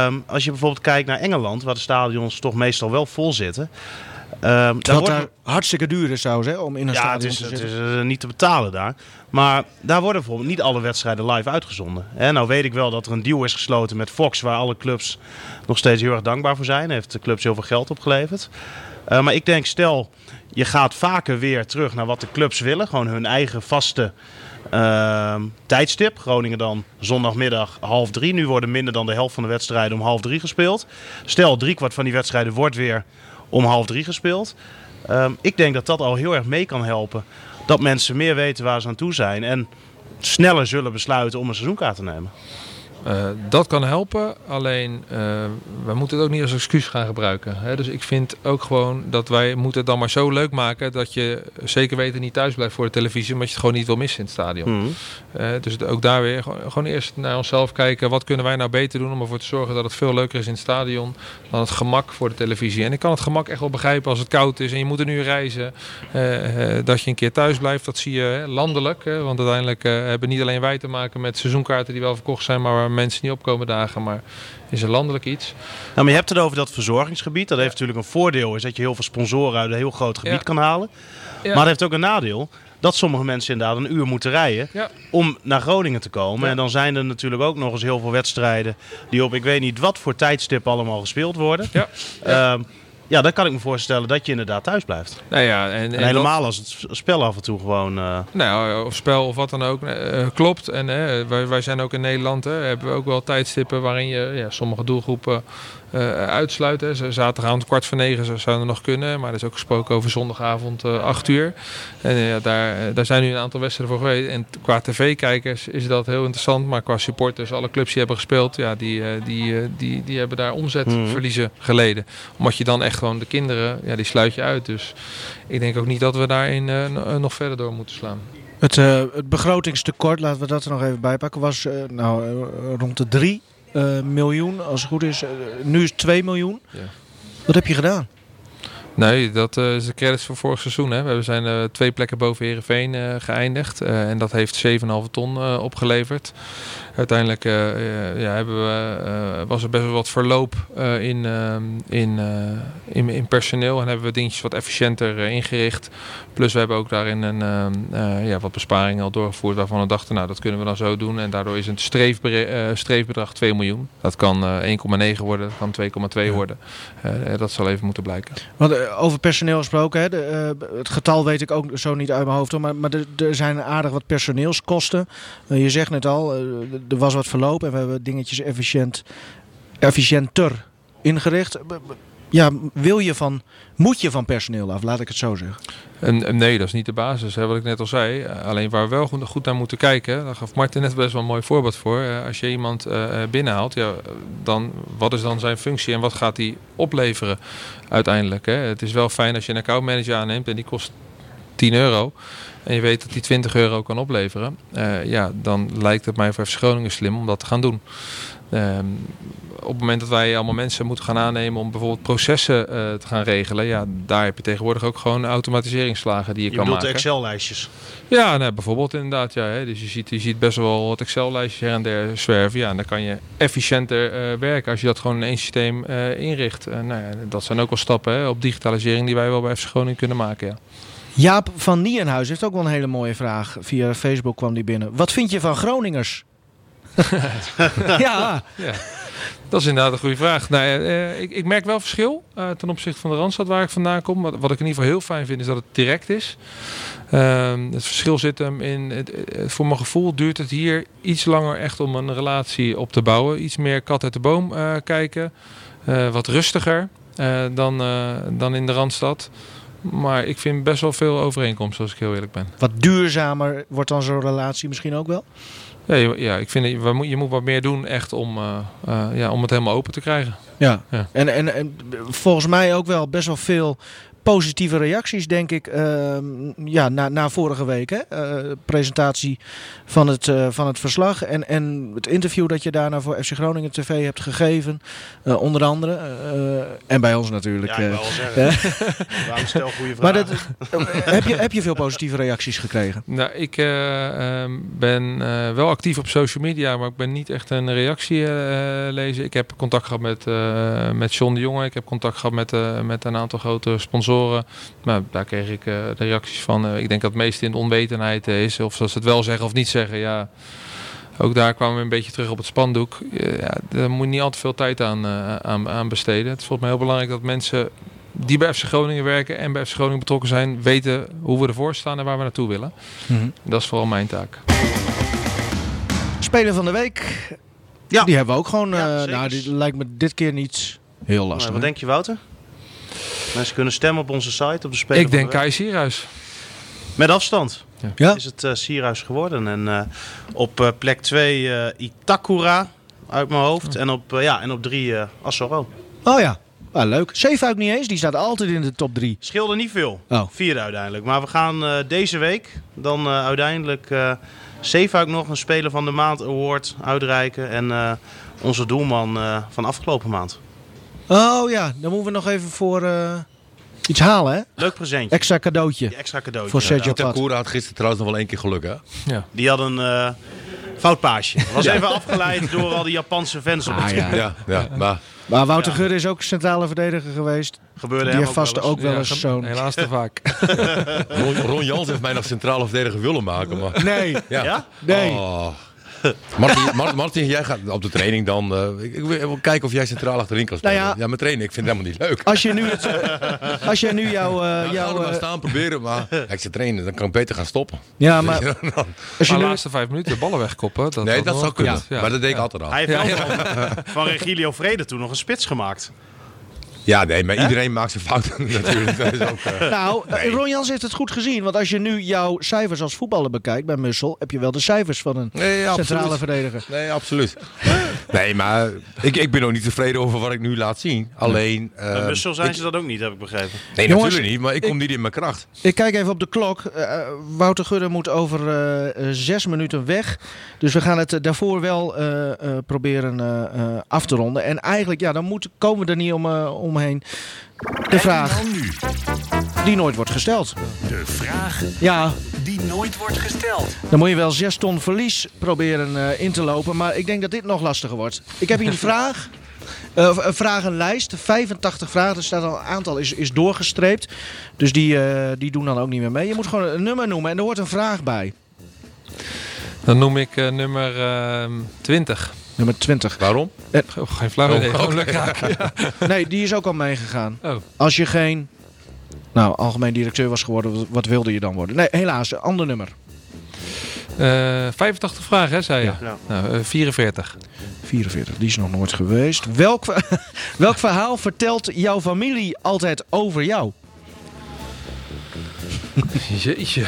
Um, als je bijvoorbeeld kijkt naar Engeland, waar de stadions toch meestal wel vol zitten. Um, daar wordt daar hartstikke duur is trouwens, hè, om in een ja, stadion is, te zitten. Ja, het is uh, niet te betalen daar. Maar daar worden bijvoorbeeld niet alle wedstrijden live uitgezonden. Hè, nou weet ik wel dat er een deal is gesloten met Fox, waar alle clubs nog steeds heel erg dankbaar voor zijn. Daar heeft de clubs heel veel geld opgeleverd. Uh, maar ik denk, stel, je gaat vaker weer terug naar wat de clubs willen. Gewoon hun eigen vaste... Uh, tijdstip. Groningen dan zondagmiddag half drie. Nu worden minder dan de helft van de wedstrijden om half drie gespeeld. Stel, driekwart van die wedstrijden wordt weer om half drie gespeeld. Uh, ik denk dat dat al heel erg mee kan helpen. Dat mensen meer weten waar ze aan toe zijn. En sneller zullen besluiten om een seizoenkaart te nemen. Uh, dat kan helpen, alleen uh, we moeten het ook niet als excuus gaan gebruiken. Hè? Dus ik vind ook gewoon dat wij moeten het dan maar zo leuk maken dat je zeker weten niet thuis blijft voor de televisie, omdat je het gewoon niet wil missen in het stadion. Mm. Uh, dus ook daar weer gewoon, gewoon eerst naar onszelf kijken, wat kunnen wij nou beter doen om ervoor te zorgen dat het veel leuker is in het stadion dan het gemak voor de televisie. En ik kan het gemak echt wel begrijpen als het koud is en je moet een uur reizen, uh, uh, dat je een keer thuis blijft, dat zie je hè, landelijk. Hè? Want uiteindelijk uh, hebben niet alleen wij te maken met seizoenkaarten die wel verkocht zijn, maar mensen niet opkomen dagen, maar is er landelijk iets. Nou, maar je hebt het over dat verzorgingsgebied. Dat ja. heeft natuurlijk een voordeel, is dat je heel veel sponsoren uit een heel groot gebied ja. kan halen. Ja. Maar het heeft ook een nadeel, dat sommige mensen inderdaad een uur moeten rijden ja. om naar Groningen te komen. Ja. En dan zijn er natuurlijk ook nog eens heel veel wedstrijden die op ik weet niet wat voor tijdstip allemaal gespeeld worden. Ja. Ja. Um, Ja, dan kan ik me voorstellen dat je inderdaad thuis blijft. Nou ja, en, en, en helemaal dat... als het spel af en toe gewoon... Uh... Nou, of spel of wat dan ook. Uh, klopt. En uh, wij, wij zijn ook in Nederland. Hè, hebben we ook wel tijdstippen waarin je ja, sommige doelgroepen uh, uitsluit. Hè. Zaterdagavond kwart voor negen zou er nog kunnen. Maar er is ook gesproken over zondagavond uh, acht uur. En uh, daar, daar zijn nu een aantal wedstrijden voor geweest. En qua tv-kijkers is dat heel interessant. Maar qua supporters, alle clubs die hebben gespeeld... Ja, die, uh, die, uh, die, die hebben daar omzetverliezen mm-hmm. geleden. Omdat je dan echt... gewoon de kinderen, ja, die sluit je uit. Dus ik denk ook niet dat we daarin uh, nog verder door moeten slaan. Het, uh, het begrotingstekort, laten we dat er nog even bijpakken, was uh, nou, uh, rond de drie uh, miljoen, als het goed is. Uh, nu is het twee miljoen. Ja. Wat heb je gedaan? Nee, dat uh, is de credits van vorig seizoen. Hè. We zijn uh, twee plekken boven Heerenveen uh, geëindigd. Uh, en dat heeft zeven komma vijf ton uh, opgeleverd. Uiteindelijk uh, ja, hebben we, uh, was er best wel wat verloop uh, in, uh, in, uh, in, in personeel. En hebben we dingetjes wat efficiënter uh, ingericht. Plus we hebben ook daarin een, uh, uh, ja, wat besparingen al doorgevoerd. Waarvan we dachten, nou dat kunnen we dan zo doen. En daardoor is een streefbe- uh, streefbedrag twee miljoen. Dat kan uh, één komma negen worden, dat kan twee komma twee ja. worden. Uh, dat zal even moeten blijken. Want, uh, over personeel gesproken, hè, de, uh, het getal weet ik ook zo niet uit mijn hoofd. Hoor, maar, maar er, er zijn aardig wat personeelskosten. Uh, je zegt net al, uh, er was wat verloop en we hebben dingetjes efficiënt, efficiënter ingericht. ja, wil je van, moet je van personeel af, laat ik het zo zeggen. En, en nee, dat is niet de basis, hè, wat ik net al zei. Alleen waar we wel goed, goed naar moeten kijken, daar gaf Martin net best wel een mooi voorbeeld voor. Als je iemand uh, binnenhaalt, ja, dan, wat is dan zijn functie en wat gaat die opleveren uiteindelijk? Hè? Het is wel fijn als je een accountmanager aanneemt en die kost tien euro. En je weet dat die twintig euro kan opleveren. Uh, ja, dan lijkt het mij voor F C Groningen slim om dat te gaan doen. Uh, op het moment dat wij allemaal mensen moeten gaan aannemen om bijvoorbeeld processen uh, te gaan regelen, ja, daar heb je tegenwoordig ook gewoon automatiseringsslagen die je, je kan maken. Je bedoelt Excel-lijstjes? Ja, nou, bijvoorbeeld inderdaad. Ja, hè. Dus je ziet, je ziet best wel wat Excel-lijstjes her en der zwerven. Ja, en dan kan je efficiënter uh, werken als je dat gewoon in één systeem uh, inricht. Uh, nou ja, dat zijn ook wel stappen, hè, op digitalisering die wij wel bij F C Groningen kunnen maken, ja. Jaap van Nieuwenhuis heeft ook wel een hele mooie vraag. Via Facebook kwam die binnen. Wat vind je van Groningers? ja. ja. Dat is inderdaad een goede vraag. Nou, eh, ik, ik merk wel verschil eh, ten opzichte van de Randstad waar ik vandaan kom. Wat, wat ik in ieder geval heel fijn vind is dat het direct is. Um, het verschil zit hem in, het, voor mijn gevoel duurt het hier iets langer echt om een relatie op te bouwen. Iets meer kat uit de boom eh, kijken. Uh, wat rustiger uh, dan, uh, dan in de Randstad. Maar ik vind best wel veel overeenkomsten, als ik heel eerlijk ben. Wat duurzamer wordt dan zo'n relatie misschien ook wel? Ja, ja, ik vind je moet wat meer doen echt om, uh, uh, ja, om het helemaal open te krijgen. Ja, ja. En, en, en volgens mij ook wel best wel veel positieve reacties, denk ik, uh, ja, na, na vorige week. Hè? Uh, presentatie van het, uh, van het verslag en, en het interview dat je daarna voor F C Groningen T V hebt gegeven. Uh, onder andere. Uh, en bij ons natuurlijk. Ja, ik wil wel zeggen. Waarom stel goede vragen? Maar dat, heb, je, heb je veel positieve reacties gekregen? Nou, ik uh, ben uh, wel actief op social media, maar ik ben niet echt een reactie uh, lezer. Ik heb contact gehad met, uh, met John de Jonge. Ik heb contact gehad met, uh, met een aantal grote sponsoren. Maar daar kreeg ik uh, de reacties van. Uh, ik denk dat het meeste in de onwetendheid uh, is. Of zoals ze het wel zeggen of niet zeggen. Ja, ook daar kwamen we een beetje terug op het spandoek. Uh, ja, daar moet je niet al te veel tijd aan, uh, aan, aan besteden. Het is volgens mij heel belangrijk dat mensen die bij F C Groningen werken en bij F C Groningen betrokken zijn, weten hoe we ervoor staan en waar we naartoe willen. Mm-hmm. Dat is vooral mijn taak. Speler van de week. Ja. Die hebben we ook gewoon. Uh, ja, nou, die lijkt me dit keer niet heel lastig. Maar wat denk je, Wouter? Mensen kunnen stemmen op onze site, op de speler. Ik denk Kai Sierhuis. Met afstand. Ja. Is het uh, Sierhuis geworden. En uh, op uh, plek twee uh, Itakura uit mijn hoofd. Oh. En op uh, ja, en op drie uh, Asoro. Oh ja, ah, leuk. Sevuik niet eens, die staat altijd in de top drie. Scheelde niet veel. Oh. Vierde uiteindelijk. Maar we gaan uh, deze week dan uh, uiteindelijk uh, Sevuik nog een Speler van de Maand Award uitreiken. En uh, onze doelman uh, van afgelopen maand. Oh ja, dan moeten we nog even voor uh, iets halen, hè? Leuk presentje. Extra cadeautje. Die extra cadeautje. Voor Sergio Pat. Itakura had gisteren trouwens nog wel één keer geluk, hè? Ja. Die had een uh, fout paasje. Was even afgeleid door al die Japanse fans op het ah, ja. ja, ja, maar... Maar Wouter ja. Gudde is ook centrale verdediger geweest. Gebeurde die heeft vast ook wel eens, eens ja, zo'n... Helaas te vaak. Ron, Ron Jans heeft mij nog centrale verdediger willen maken, maar... Nee. Ja? ja? Nee. Oh. Martin, Martin, Martin, jij gaat op de training dan. Uh, ik, ik wil kijken of jij centraal achterin kan spelen. Nou ja, ja, mijn training, ik vind het helemaal niet leuk. Als je nu, het, als je nu jouw... Uh, nou, jou, uh, staan, proberen, maar ja, ik zit trainen, dan kan ik beter gaan stoppen. Ja, maar... Ja, dan, dan. Als je maar de laatste vijf minuten de ballen wegkoppen. Dat, nee, dat, dat zou kunnen. Ja, ja. Maar dat deed ik ja. altijd al. Hij heeft ja, ja. Van, van Regilio Vrede toen nog een spits gemaakt. Ja, nee, maar iedereen huh? maakt zijn fouten natuurlijk. Dat is ook, uh, nou, nee. Ron Jans heeft het goed gezien. Want als je nu jouw cijfers als voetballer bekijkt bij Mussel, heb je wel de cijfers van een nee, centrale verdediger. Nee, absoluut. Nee, maar ik, ik ben ook niet tevreden over wat ik nu laat zien. Alleen... Uh, bij Mussel zijn ik, ze dat ook niet, heb ik begrepen. Nee, jongens, natuurlijk niet, maar ik kom ik, niet in mijn kracht. Ik kijk even op de klok. Uh, Wouter Gudde moet over uh, zes minuten weg. Dus we gaan het uh, daarvoor wel uh, uh, proberen uh, uh, af te ronden. En eigenlijk, ja, dan moet, komen we er niet om... Uh, om Heen. De vraag nu. Die nooit wordt gesteld. De vraag ja. die nooit wordt gesteld. Dan moet je wel zes ton verlies proberen uh, in te lopen. Maar ik denk dat dit nog lastiger wordt. Ik heb hier een vraag. Uh, een vragenlijst. vijfentachtig vragen. Er staat al een aantal is, is doorgestreept. Dus die, uh, die doen dan ook niet meer mee. Je moet gewoon een nummer noemen. En er hoort een vraag bij. Dan noem ik uh, nummer uh, twintig. Nummer twintig. Waarom? Eh, oh, geen flauw idee. Oh, okay. ja. Nee, die is ook al meegegaan. Oh. Als je geen nou, algemeen directeur was geworden, wat wilde je dan worden? Nee, helaas, ander nummer. Uh, vijfentachtig vragen, hè, zei je? Ja. Nou, uh, vierenveertig. vierenveertig, die is nog nooit geweest. Welk, welk verhaal vertelt jouw familie altijd over jou? Jeetje.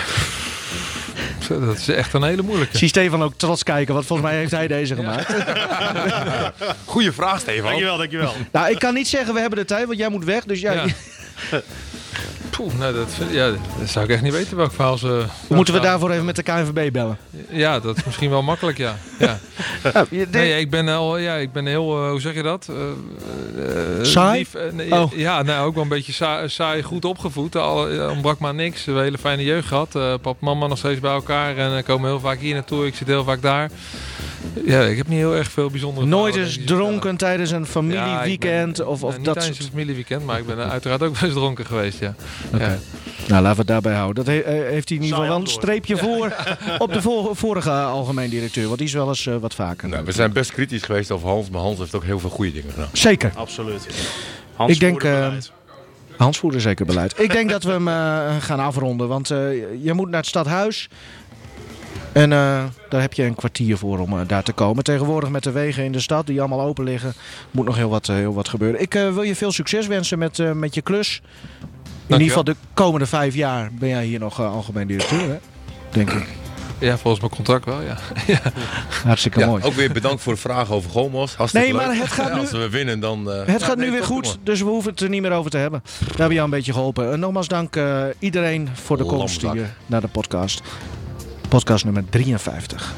Dat is echt een hele moeilijke. Ik zie Stefan ook trots kijken, want volgens mij heeft hij deze gemaakt. Ja. Goeie vraag, Stefan. Dankjewel, dankjewel. Nou, ik kan niet zeggen we hebben de tijd, want jij moet weg. Dus jij... Ja. Poeh, nou, dat, vind, ja, dat zou ik echt niet weten welk verhaal ze... Moeten we daarvoor even met de K N V B bellen? Ja, dat is misschien wel makkelijk, ja. ja. Nee, ik ben, al, ja, ik ben heel, uh, hoe zeg je dat? Uh, uh, saai? Lief, uh, nee, oh. Ja, nou, ook wel een beetje saai, saai goed opgevoed. Al uh, ontbrak maar niks. We hebben een hele fijne jeugd gehad. Uh, pap en mama nog steeds bij elkaar. En uh, komen heel vaak hier naartoe. Ik zit heel vaak daar. Ja, ik heb niet heel erg veel bijzondere... Nooit eens dronken ja. tijdens een familieweekend? Ja, of, of nou, niet dat tijdens een familieweekend, maar ik ben uh, uiteraard ook best dronken geweest, ja. Okay. Ja. Nou, laten we het daarbij houden. Dat he, uh, heeft hij in ieder geval wel een streepje ja. voor op de vo vorige uh, algemeen directeur. Want die is wel eens uh, wat vaker. Nou, we zijn best kritisch geweest over Hans, maar Hans heeft ook heel veel goede dingen gedaan. Zeker. Absoluut. Ja. Hans ik denk... Uh, Hans voerde zeker beleid. Ik denk dat we hem uh, gaan afronden, want uh, je moet naar het stadhuis. En uh, daar heb je een kwartier voor om uh, daar te komen. Tegenwoordig met de wegen in de stad die allemaal open liggen, moet nog heel wat, uh, heel wat gebeuren. Ik uh, wil je veel succes wensen met, uh, met je klus. In ieder geval de komende vijf jaar ben jij hier nog uh, algemeen directeur, hè? Denk ik. Ja, volgens mijn contract wel, ja. ja. Hartstikke ja, mooi. Ook weer bedankt voor de vraag over Gomos. Hartstikke nee, leuk. Maar het gaat nu, als we winnen, dan... Uh, het gaat nee, nu weer goed, doen. Dus we hoeven het er niet meer over te hebben. Daar hebben we jou een beetje geholpen. En nogmaals dank uh, iedereen voor de komst hier naar de podcast. Podcast nummer drieënvijftig.